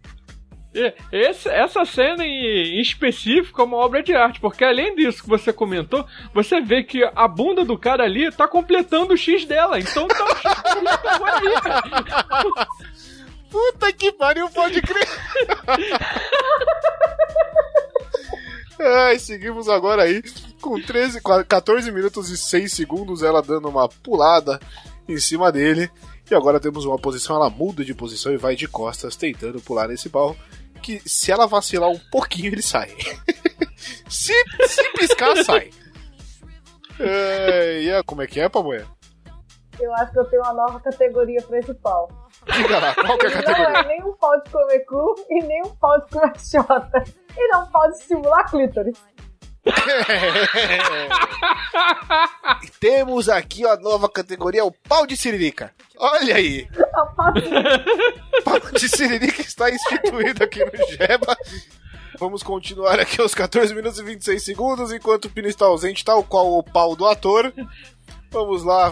Esse, essa cena em, em específico é uma obra de arte, porque além disso que você comentou, você vê que a bunda do cara ali tá completando o X dela, então tá o X ali. Puta que pariu, pode crer. Ai, seguimos agora aí com treze, quatorze minutos e seis segundos, ela dando uma pulada em cima dele. E agora temos uma posição, ela muda de posição e vai de costas tentando pular nesse pau, que se ela vacilar um pouquinho, ele sai. se, se piscar, sai. É, e a, como é que é, pamonha? Eu acho que eu tenho uma nova categoria pra esse pau. Diga lá, qual que é a categoria? Não é nem um pau de comer cu e nem um pau de comer chota. E não pode estimular clítoris. É. Temos aqui a nova categoria, o pau de siririca. Olha aí. O pau de... pau de siririca está instituído aqui no Jeba. Vamos continuar aqui aos quatorze minutos e vinte e seis segundos, enquanto o Pino está ausente, tal qual o pau do ator. Vamos lá.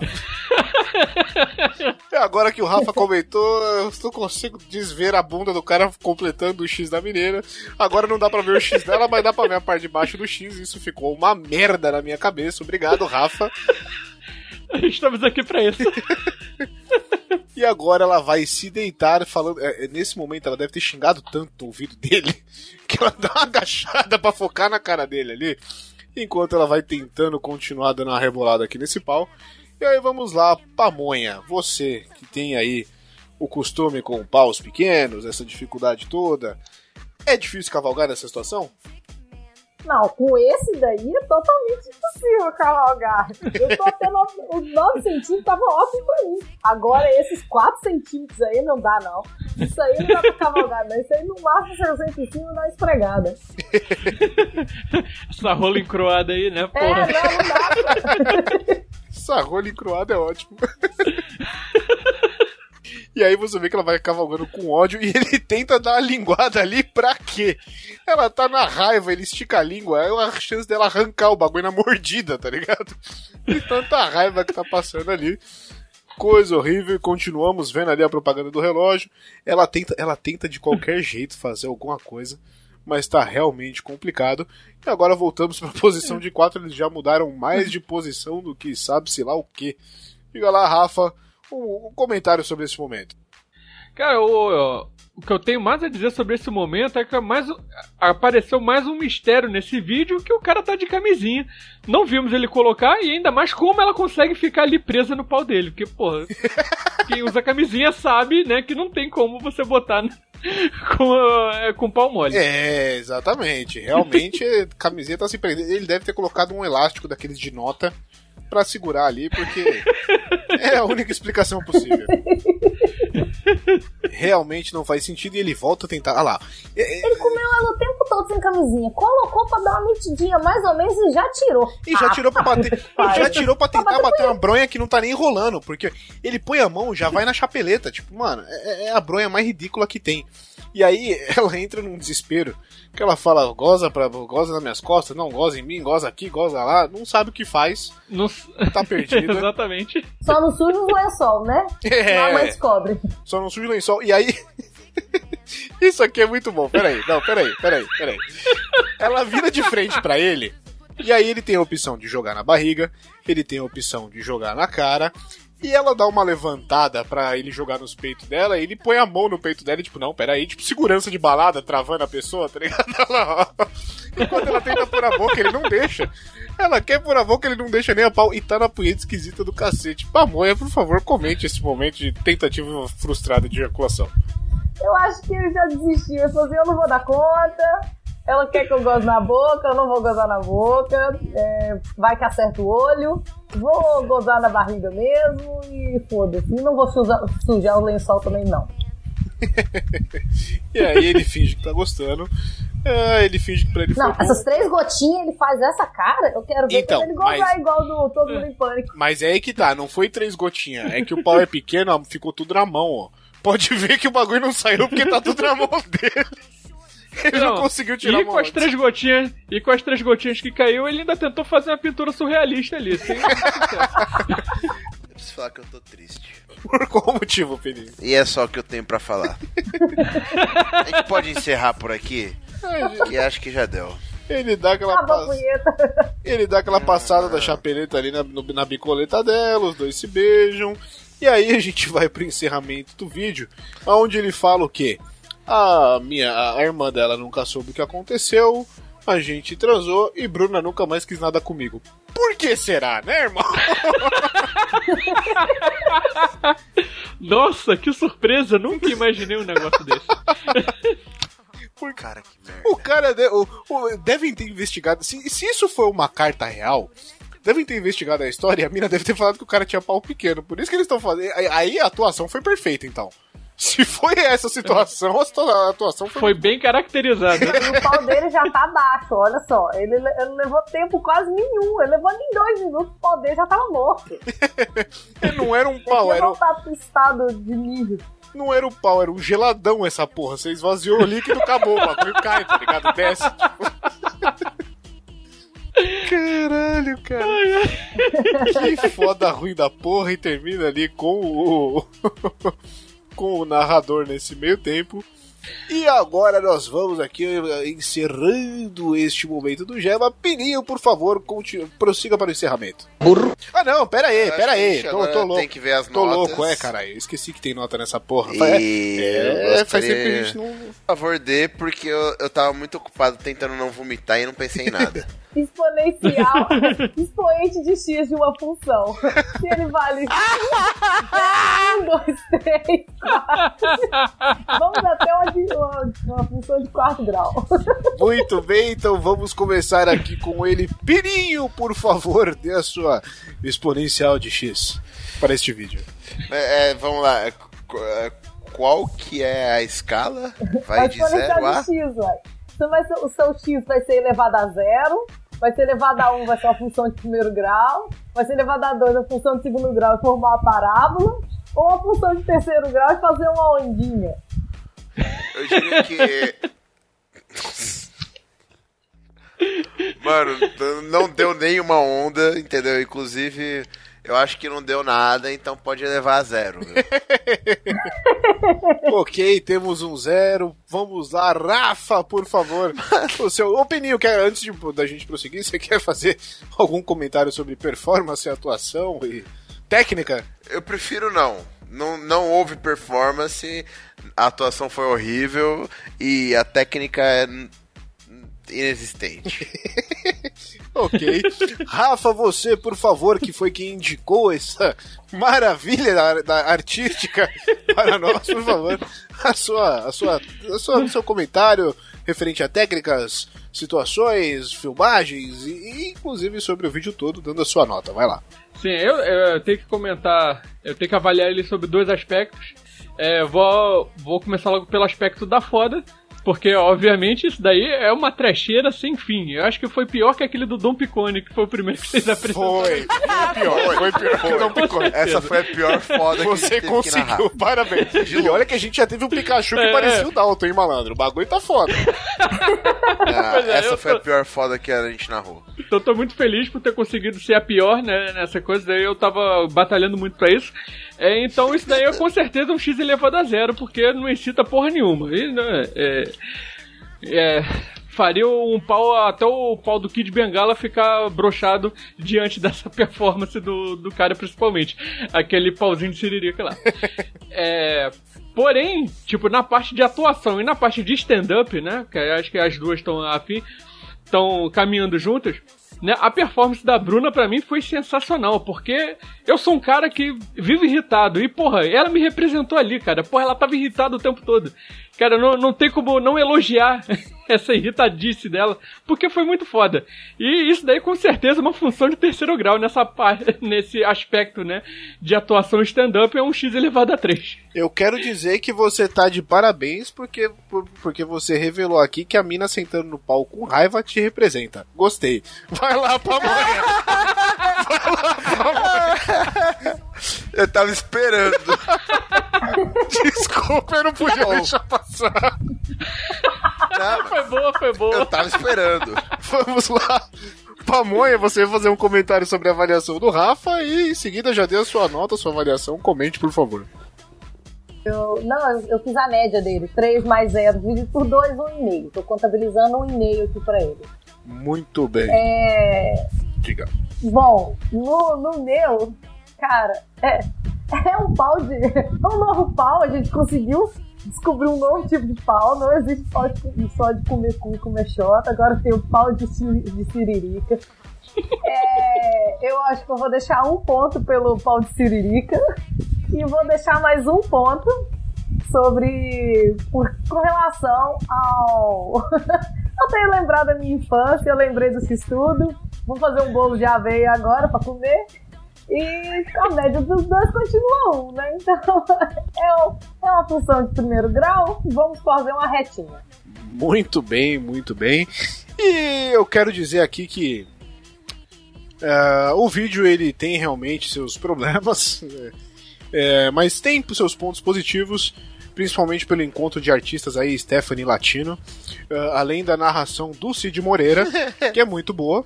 Agora que o Rafa comentou, eu não consigo desver a bunda do cara completando o X da mineira. Agora não dá pra ver o X dela, mas dá pra ver a parte de baixo do X. Isso ficou uma merda na minha cabeça. Obrigado, Rafa. Estamos aqui pra isso. E agora ela vai se deitar falando... É, nesse momento ela deve ter xingado tanto o ouvido dele que ela dá uma agachada pra focar na cara dele ali, enquanto ela vai tentando continuar dando uma rebolada aqui nesse pau. E aí vamos lá, pamonha, você que tem aí o costume com paus pequenos, essa dificuldade toda, é difícil cavalgar nessa situação? Não, com esse daí é totalmente impossível cavalgar. Eu tô até os nove centímetros, tava ótimo pra mim. Agora esses quatro centímetros aí não dá, não. Isso aí não dá pra cavalgar, não. Isso aí no máximo seiscentos e cinco dá esfregada. Essa rola encruada aí, né, porra? É, não, não dá, pra... Essa rola encruada é ótimo. E aí você vê que ela vai cavalgando com ódio e ele tenta dar a linguada ali pra quê? Ela tá na raiva, ele estica a língua, é uma chance dela arrancar o bagulho na mordida, tá ligado? E tanta raiva que tá passando ali. Coisa horrível, e continuamos vendo ali a propaganda do relógio. Ela tenta, ela tenta de qualquer jeito fazer alguma coisa, mas tá realmente complicado. E agora voltamos pra posição de quatro, eles já mudaram mais de posição do que sabe-se lá o quê. Diga lá, Rafa, um comentário sobre esse momento. Cara, o, o que eu tenho mais a dizer sobre esse momento é que mais, apareceu mais um mistério nesse vídeo, que o cara tá de camisinha. Não vimos ele colocar, e ainda mais como ela consegue ficar ali presa no pau dele. Porque, porra, quem usa camisinha sabe, né, que não tem como você botar com, com pau mole. É, exatamente. Realmente, a camisinha tá se prendendo. Ele deve ter colocado um elástico daqueles de nota pra segurar ali, porque é a única explicação possível. Realmente não faz sentido, e ele volta a tentar. Ah lá. Ele comeu ela o tempo todo sem camisinha, colocou pra dar uma metidinha mais ou menos e já tirou. E já ah, tirou pra bater. Já tirou pra tentar bater, bater uma bronha que não tá nem enrolando, porque ele põe a mão, já vai na chapeleta. Tipo, mano, é, é a bronha mais ridícula que tem. E aí ela entra num desespero, que ela fala, goza, pra, goza nas minhas costas, não, goza em mim, goza aqui, goza lá, não sabe o que faz, não... tá perdida. Exatamente. Só não suja o lençol, né? É. Não, mas cobre. Só não suja o lençol, e aí... Isso aqui é muito bom, peraí, não, peraí, peraí, peraí. Ela vira de frente pra ele, e aí ele tem a opção de jogar na barriga, ele tem a opção de jogar na cara... E ela dá uma levantada pra ele jogar nos peitos dela, e ele põe a mão no peito dela e tipo, não, peraí, tipo segurança de balada, travando a pessoa, tá ligado? Ela, ó. Enquanto ela tenta pôr a boca, ele não deixa. Ela quer pôr a boca, ele não deixa nem a pau, e tá na punheta esquisita do cacete. Pamonha, por favor, comente esse momento de tentativa frustrada de ejaculação. Eu acho que ele já desistiu, eu falei, eu não vou dar conta... Ela quer que eu goze na boca, eu não vou gozar na boca, é, vai que acerta o olho, vou gozar na barriga mesmo e foda-se, não vou sujar, sujar o lençol também não. E aí ele finge que tá gostando, é, ele finge que pra ele... Não, essas três gotinhas ele faz essa cara, eu quero ver então, que ele gozar mas... igual do Todo Mundo em Pânico. Mas é aí que tá, não foi três gotinhas, é que o pau é pequeno, ficou tudo na mão, ó. Pode ver que o bagulho não saiu porque tá tudo na mão dele. Ele não, não conseguiu tirar e com as três gotinhas E com as três gotinhas que caiu, ele ainda tentou fazer uma pintura surrealista ali. Sem... Eu preciso falar que eu tô triste. Por qual motivo, Pedrinho? E é só o que eu tenho pra falar. A gente pode encerrar por aqui? E acho que já deu. Ele dá aquela, pass... ele dá aquela passada ah, da chapeleta ali na, na bicoleta dela, os dois se beijam. E aí a gente vai pro encerramento do vídeo, onde ele fala o quê? A minha a irmã dela nunca soube o que aconteceu, a gente transou e Bruna nunca mais quis nada comigo. Por que será, né, irmão? Nossa, que surpresa! Nunca imaginei um negócio desse. Por... Cara, que merda. O cara de... o, o, devem ter investigado. Se, se isso foi uma carta real, devem ter investigado a história e a mina deve ter falado que o cara tinha pau pequeno. Por isso que eles estão fazendo. Aí a atuação foi perfeita, então. Se foi essa situação, a atuação foi... Foi bem caracterizada. E o pau dele já tá baixo, olha só. Ele, ele levou tempo quase nenhum. Ele levou nem dois minutos, o pau dele já tava morto. Ele não era um pau, era... Ele não estado de milho. Não era um pau, era um geladão essa porra. Você esvaziou o líquido, acabou. O bagulho cai, tá ligado? Desce. Caralho, cara. Ai, ai. Que foda ruim da porra. E termina ali com o... com o narrador nesse meio tempo. E agora nós vamos aqui encerrando este momento do Jeba. Pininho, por favor, continue, prossiga para o encerramento. Burro. Ah, não, pera aí, pera aí. Tô, tô louco. Tem que ver as tô notas. louco, é, caralho. Esqueci que tem nota nessa porra. E... É, é, faz sempre que a gente não. Por favor, dê, porque eu, eu tava muito ocupado tentando não vomitar e não pensei em nada. Exponencial, expoente de x de uma função. Se ele vale um, dois, três, quatro. Vamos até uma, de, uma, uma função de quarto grau. Muito bem, então vamos começar aqui com ele. Pirinho, por favor, dê a sua exponencial de x para este vídeo. É, é, vamos lá. Qual que é a escala? Vai de zero a... X, então vai ser, o seu x vai ser elevado a zero, vai ser elevado a um, vai ser uma função de primeiro grau, vai ser elevado a dois, a função de segundo grau e formar uma parábola, ou a função de terceiro grau e fazer uma ondinha. Eu diria que... Mano, não deu nenhuma onda, entendeu? Inclusive, eu acho que não deu nada, então pode elevar a zero. Ok, temos um zero. Vamos lá, Rafa, por favor. O seu opinião, quer, antes de, da gente prosseguir, você quer fazer algum comentário sobre performance, atuação e técnica? Eu prefiro não. Não, não houve performance, a atuação foi horrível e a técnica é inexistente. Ok. Rafa, você, por favor, que foi quem indicou essa maravilha da, da artística para nós, por favor, a sua, a sua, a sua, o seu comentário referente a técnicas, situações, filmagens e, inclusive, sobre o vídeo todo, dando a sua nota. Vai lá. Sim, eu, eu tenho que comentar, eu tenho que avaliar ele sobre dois aspectos. É, vou, vou começar logo pelo aspecto da foda. Porque, obviamente, isso daí é uma trecheira sem fim. Eu acho que foi pior que aquele do Dom Picone, que foi o primeiro que vocês apresentaram. Foi, foi pior, foi pior que o Dom Picone. Essa foi a pior foda que a gente teve que narrar. Você conseguiu, parabéns. E olha que a gente já teve um Pikachu que é, parecia o Dalton, hein, malandro? O bagulho tá foda. Ah, é, essa foi tô... a pior foda que a gente narrou. Então, tô muito feliz por ter conseguido ser a pior, né, nessa coisa. Daí eu tava batalhando muito pra isso. É, então, isso daí é com certeza um x elevado a zero, porque não excita porra nenhuma. E, né, é... É, faria um pau, até o pau do Kid Bengala ficar brochado diante dessa performance do, do cara, principalmente aquele pauzinho de siririca lá. É, porém, tipo, na parte de atuação e na parte de stand-up, né, que acho que as duas estão afim, estão caminhando juntas, né, a performance da Bruna pra mim foi sensacional, porque eu sou um cara que vive irritado e, porra, ela me representou ali, cara. Porra, ela tava irritada o tempo todo. Cara, não, não tem como não elogiar essa irritadice dela, porque foi muito foda. E isso daí, com certeza, é uma função de terceiro grau nessa parte, nesse aspecto, né, de atuação stand-up, é um x elevado a três. Eu quero dizer que você tá de parabéns, porque, porque você revelou aqui que a mina sentando no pau com raiva te representa. Gostei. Vai lá pra mulher. Vai lá pra mulher. Eu tava esperando. Desculpa, eu não podia deixar passar. Não, foi boa, foi boa. Eu tava esperando. Vamos lá. Pamonha, você vai fazer um comentário sobre a avaliação do Rafa e em seguida já dê a sua nota, a sua avaliação. Comente, por favor. Eu, não, eu fiz a média dele. três mais zero, dividido por dois, um vírgula cinco. Tô contabilizando um vírgula cinco aqui pra ele. Muito bem. É... Diga. Bom, no, no meu... Cara, é, é um pau de... É um novo pau, a gente conseguiu descobrir um novo tipo de pau. Não existe pau de, só de comer cu e comer xota. Agora tem o pau de, de siririca. É, eu acho que eu vou deixar um ponto pelo pau de siririca. E vou deixar mais um ponto sobre... Por, com relação ao... Eu tenho lembrado da minha infância, eu lembrei desse estudo. Vou fazer um bolo de aveia agora pra comer. E a média dos dois continua um, né? Então, é uma função de primeiro grau, vamos fazer uma retinha. Muito bem, muito bem. E eu quero dizer aqui que uh, o vídeo ele tem realmente seus problemas, é, mas tem seus pontos positivos, principalmente pelo encontro de artistas aí, Stephanie e Latino, uh, além da narração do Cid Moreira, que é muito boa.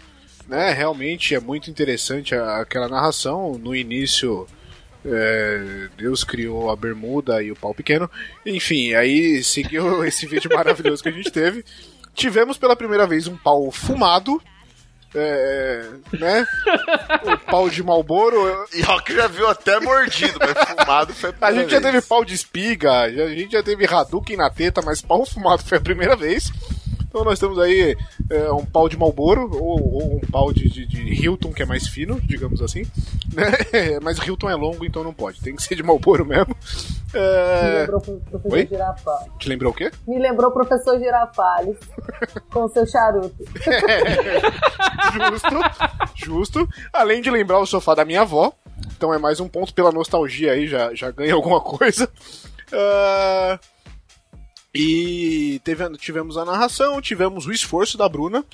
né, realmente é muito interessante aquela narração. No início, é, Deus criou a bermuda e o pau pequeno. Enfim, aí seguiu esse vídeo maravilhoso que a gente teve. Tivemos pela primeira vez um pau fumado. É, né? O pau de Marlboro. E ó, que já viu até mordido, mas fumado foi a primeira A gente vez. Já teve pau de espiga, a gente já teve Hadouken na teta, mas pau fumado foi a primeira vez. Então nós temos aí é, um pau de Marlboro, ou, ou um pau de, de, de Hilton, que é mais fino, digamos assim. Né? Mas Hilton é longo, então não pode, tem que ser de Marlboro mesmo. É... Me lembrou o professor Girafales. Te lembrou o quê? Me lembrou o professor Girafales com seu charuto. É, justo, justo. Além de lembrar o sofá da minha avó, então é mais um ponto pela nostalgia aí, já, já ganha alguma coisa. Ah... Uh... E teve, tivemos a narração, tivemos o esforço da Bruna.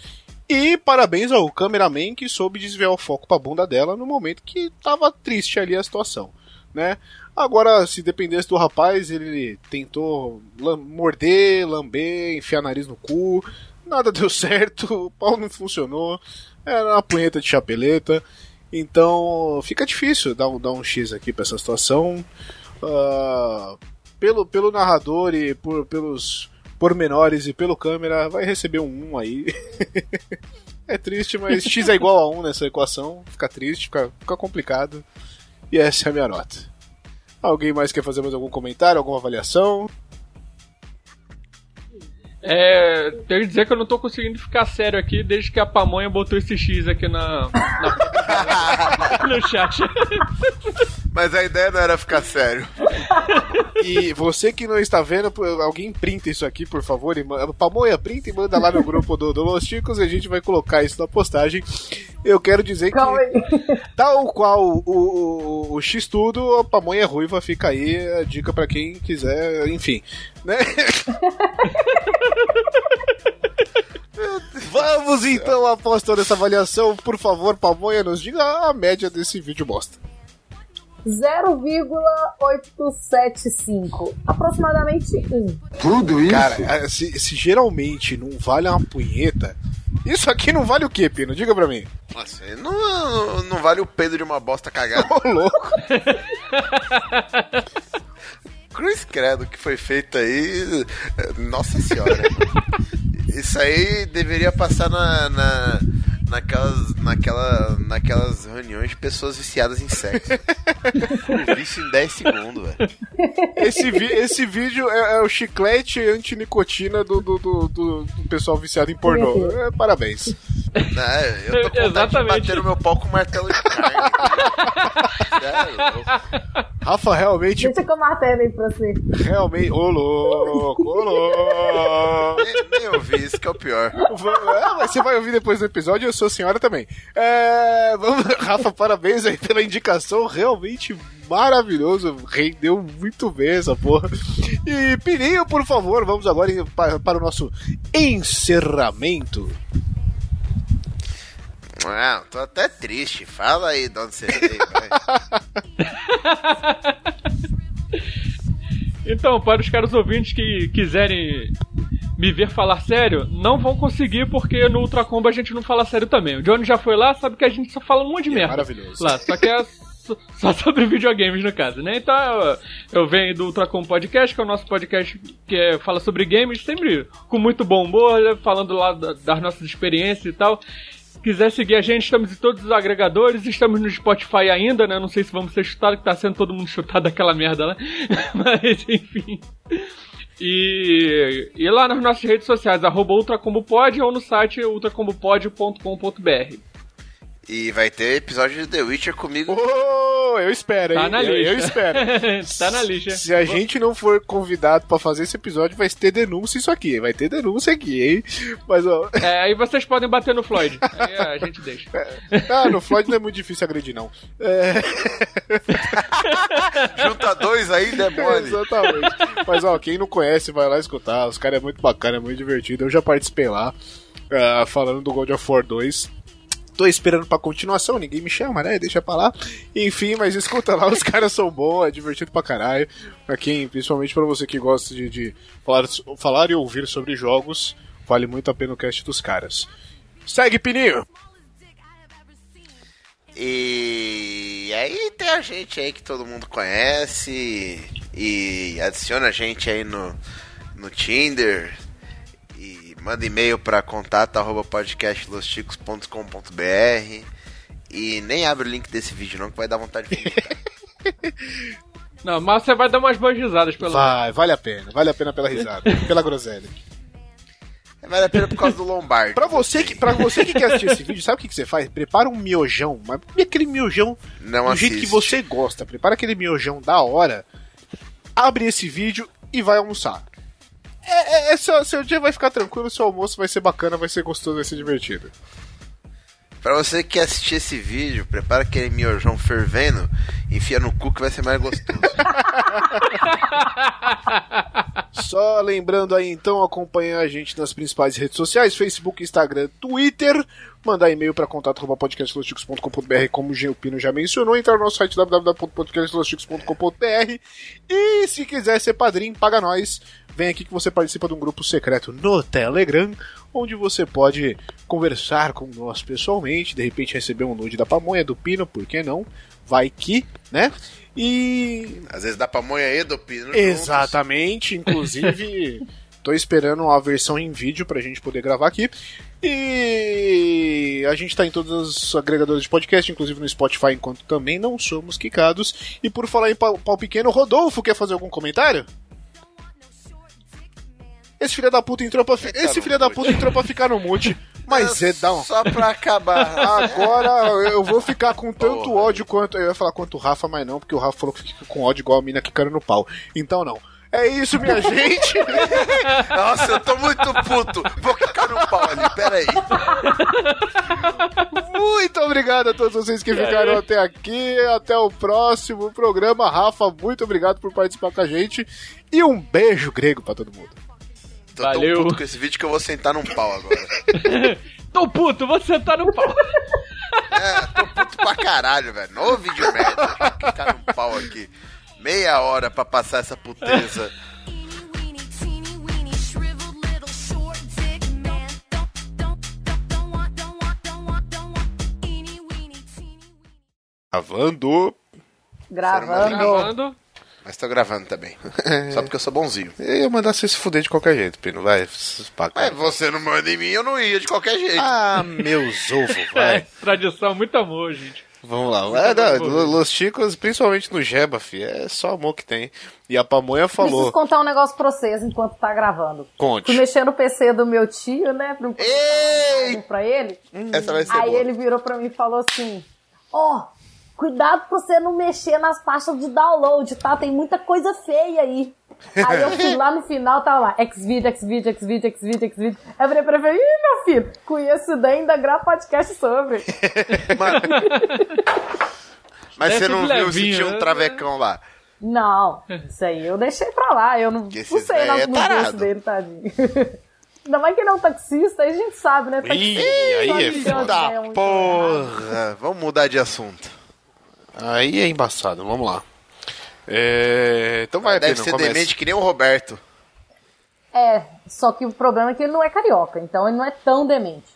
E parabéns ao cameraman que soube desviar o foco pra bunda dela no momento que tava triste ali a situação, né? Agora, se dependesse do rapaz, ele tentou lam- morder, lamber, enfiar nariz no cu. Nada deu certo, o pau não funcionou. Era uma punheta de chapeleta. Então, fica difícil dar um, dar um X aqui pra essa situação. Ahn... Uh... Pelo, pelo narrador e por, pelos pormenores e pelo câmera, vai receber um um aí. É triste, mas X é igual a um nessa equação. Fica triste, fica, fica complicado. E essa é a minha nota. Alguém mais quer fazer mais algum comentário, alguma avaliação? É, tenho que dizer que eu não tô conseguindo ficar sério aqui desde que a pamonha botou esse X aqui na, na... no chat. Mas a ideia não era ficar sério. E você que não está vendo, alguém printa isso aqui, por favor, e manda, pamonha, printa e manda lá no grupo do, do Los Chicos, e a gente vai colocar isso na postagem. Eu quero dizer Calma que aí. Tal qual o, o, o X tudo, a pamonha ruiva fica aí a dica pra quem quiser, enfim, né? Vamos então, após toda essa avaliação, por favor, pamonha, nos diga a média desse vídeo bosta. zero vírgula oitocentos e setenta e cinco, aproximadamente um. Tudo isso? Cara, se, se geralmente não vale uma punheta, isso aqui não vale o quê, Pino? Diga pra mim. Nossa, não, não vale o peido de uma bosta cagada. Ô, louco. Cruz credo que foi feito aí. Nossa senhora. Isso aí deveria passar na... na... Naquelas, naquela, naquelas reuniões de pessoas viciadas em sexo. Um vício em dez segundos, velho. Esse, vi- esse vídeo é, é o chiclete antinicotina do, do, do, do pessoal viciado em pornô. É, parabéns. É, eu tô com vontade de bater o meu pau com martelo de carne. É, Rafa, realmente... Deixa que eu martelo aí pra você. Realmente... Ô, louco, ô, louco. Nem, nem ouvi, isso que é o pior. É, você vai ouvir depois do episódio, eu sou senhora também. É, vamos, Rafa, parabéns aí pela indicação, realmente maravilhoso, rendeu muito bem essa porra. E Pininho, por favor, vamos agora para, para o nosso encerramento. Ah, tô até triste. Fala aí de onde você veio, Então, para os caros ouvintes que quiserem me ver falar sério, não vão conseguir, porque no Ultracombo a gente não fala sério também. O Johnny já foi lá, sabe que a gente só fala um monte de merda. É maravilhoso. Lá, só que é só sobre videogames, no caso, né? Então, eu venho do Ultracombo Podcast, que é o nosso podcast que é, fala sobre games, sempre com muito bom humor, né? Falando lá das nossas experiências e tal. Quiser seguir a gente, estamos em todos os agregadores, estamos no Spotify ainda, né? Não sei se vamos ser chutados, que tá sendo todo mundo chutado daquela merda lá. Mas, enfim. E, e lá nas nossas redes sociais, arroba ultracombopod, ou no site ultracombopod ponto com ponto b r. E vai ter episódio de The Witcher comigo. Oh, eu espero, hein? Tá na eu, lista. Eu espero. Tá na lista. Se a gente não for convidado pra fazer esse episódio, vai ter denúncia isso aqui. Vai ter denúncia aqui, hein? Mas, ó... É, aí vocês podem bater no Floyd. Aí a gente deixa. Ah, no Floyd não é muito difícil agredir, não. É... Junta dois aí, né, mole? Exatamente. Mas, ó, quem não conhece, vai lá escutar. Os caras é muito bacana, é muito divertido. Eu já participei lá, uh, falando do God of War dois. Tô esperando pra continuação, ninguém me chama, né? Deixa pra lá. Enfim, mas escuta lá, os caras são bons, é divertido pra caralho. Pra quem, principalmente pra você que gosta de, de falar, falar e ouvir sobre jogos, vale muito a pena o cast dos caras. Segue, Pininho! E aí tem a gente aí que todo mundo conhece e adiciona a gente aí no, no Tinder e manda e-mail para contato arroba podcast los chicos ponto com ponto b r e nem abre o link desse vídeo não que vai dar vontade de vomitar. Não, mas você vai dar umas boas risadas pelo Vai, lado. vale a pena, vale a pena pela risada, pela groselha. Vale a pena por causa do Lombardi. Pra você, que, pra você que quer assistir esse vídeo, sabe o que você faz? Prepara um miojão, mas aquele miojão Não do assiste. jeito que você gosta. Prepara aquele miojão da hora, abre esse vídeo e vai almoçar. É, é, é, seu, seu dia vai ficar tranquilo, seu almoço vai ser bacana, vai ser gostoso, vai ser divertido. Pra você que quer assistir esse vídeo, prepara aquele miojão fervendo, enfia no cu que vai ser mais gostoso. Só lembrando aí, então, acompanhar a gente nas principais redes sociais, Facebook, Instagram, Twitter, mandar e-mail para contato arroba podcast los chicos ponto com ponto b r, como o Geopino já mencionou, entrar no nosso site w w w ponto podcast los chicos ponto com ponto b r e, se quiser ser padrinho, paga nós. Vem aqui que você participa de um grupo secreto no Telegram, onde você pode conversar com nós pessoalmente, de repente receber um nude da pamonha, do Pino, por que não? Vai que, né? E... às vezes dá pamonha aí, do Pino. Exatamente, juntos. Inclusive tô esperando uma versão em vídeo pra gente poder gravar aqui. E a gente tá em todos os agregadores de podcast, inclusive no Spotify, enquanto também não somos quicados. E por falar em pau, pau pequeno, Rodolfo, quer fazer algum comentário? Esse filho da puta entrou pra, fi... Esse filho da puta entrou pra ficar no mute. Mas é down. Só pra acabar. Agora eu vou ficar com tanto Porra, ódio quanto... eu ia falar quanto o Rafa, mas não, porque o Rafa falou que fica com ódio igual a mina quicando no pau. Então não. É isso, minha gente. Nossa, eu tô muito puto. Vou quicar no pau ali, peraí. Muito obrigado a todos vocês que ficaram até aqui. Até o próximo programa. Rafa, muito obrigado por participar com a gente. E um beijo grego pra todo mundo. Tô Valeu. tão puto com esse vídeo que eu vou sentar num pau agora. Tô puto, vou sentar num pau. É, tô puto pra caralho, velho. Novo vídeo merda. Que tá num pau aqui. Meia hora pra passar essa puteza. Gravando. Gravando. Gravando. Mas tô gravando também. É. Só porque eu sou bonzinho. Eu ia mandar você se fuder de qualquer jeito, Pino. Vai. Mas você não manda em mim, eu não ia de qualquer jeito. Ah, meus ovos, vai. É, tradição, muito amor, gente. Vamos lá. É, não, amor. Los Chicos, principalmente no Jeba, fi. É só amor que tem. E a pamonha falou... preciso contar um negócio pra vocês enquanto tá gravando. Conte. Fui mexendo no P C do meu tio, né? Pra, um... Ei! pra ele. Hum. Essa vai ser Aí boa. Ele virou pra mim e falou assim... ó... oh, cuidado pra você não mexer nas pastas de download, tá? Tem muita coisa feia aí. Aí eu fui lá no final, tava lá, Xvideo, Xvideo, Xvideo, Xvideo, Xvideo. Aí eu falei pra ele, ih, meu filho, conheço daí, ainda grava podcast sobre. Mano. Mas você não viu se tinha um travecão lá? Não, isso aí eu deixei pra lá, eu não, não sei não, no gosto dele, tadinho. Ainda mais que ele é um taxista, aí a gente sabe, né? Taxista, Ih, aí é foda, porra. Vamos mudar de assunto. Aí é embaçado, vamos lá. É... Então vai, Deve Pino, ser começa. demente que nem o Roberto. É, só que o problema é que ele não é carioca, então ele não é tão demente.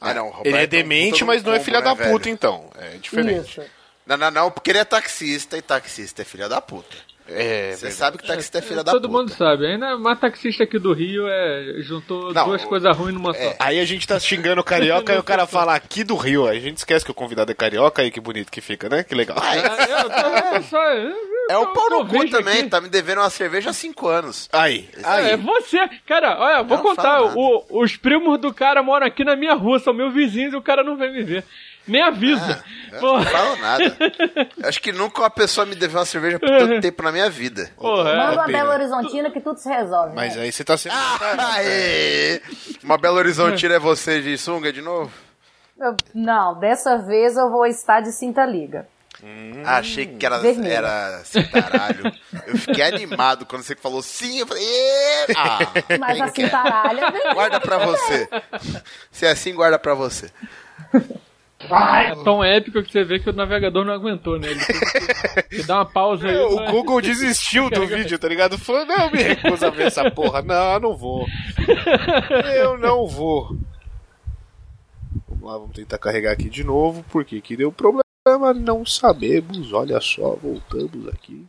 Ah, não, o Roberto. Ele é demente, mas não é filha da puta, então. É diferente. Isso. Não, não, não, porque ele é taxista e taxista é filha da puta. É, você sabe que taxista é filha da puta. Todo mundo sabe, ainda mais taxista aqui do Rio é, juntou não, duas o... coisas ruins numa é. só. Aí a gente tá xingando o carioca e o cara fala aqui do Rio, aí a gente esquece que o convidado é carioca, aí que bonito que fica, né? Que legal. Mas... eu tô, eu só, eu, é o pau no cu também, aqui. Tá me devendo uma cerveja há cinco anos. Aí, aí. É, é você, cara, olha, vou não contar, o, os primos do cara moram aqui na minha rua, são meus vizinhos e o cara não vem me ver. Nem avisa. Ah, eu não falo nada. Acho que nunca uma pessoa me deveu uma cerveja por tanto tempo na minha vida. Porra, manda é uma Belo Horizontina que tudo se resolve. Mas né? aí você tá sendo... Ah, é. Uma Belo Horizontina é você de sunga de novo? Eu, não, dessa vez eu vou estar de cinta liga. Hum, Achei que era, era cintaralho. Eu fiquei animado quando você falou sim. Eu falei, ah, mas a cintaralha... É guarda pra você. Se é assim, guarda pra você. Ai, é tão épico que você vê que o navegador não aguentou, né? Ele que, que dá uma pausa aí. O mas... Google desistiu do vídeo, tá ligado? Falou, não, me recusa a ver essa porra. Não, eu não vou. Eu não vou. Vamos lá, vamos tentar carregar aqui de novo, porque que deu problema, não sabemos. Olha só, voltamos aqui.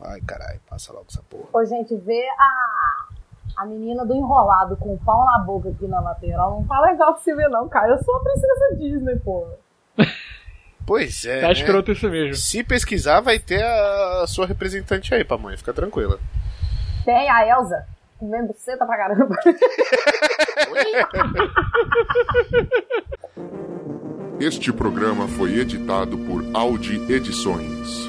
Ai, caralho, passa logo essa porra. Ô, gente, vê a, a menina do enrolado com o pau na boca aqui na lateral. Não tá legal que se vê, não, cara. Eu sou a princesa Disney, porra. Pois é. Tá escroto, né? Isso mesmo. Se pesquisar, vai ter a sua representante aí, pamonha. Fica tranquila. Tem a Elsa. Comendo seta pra caramba. Este programa foi editado por Audi Edições.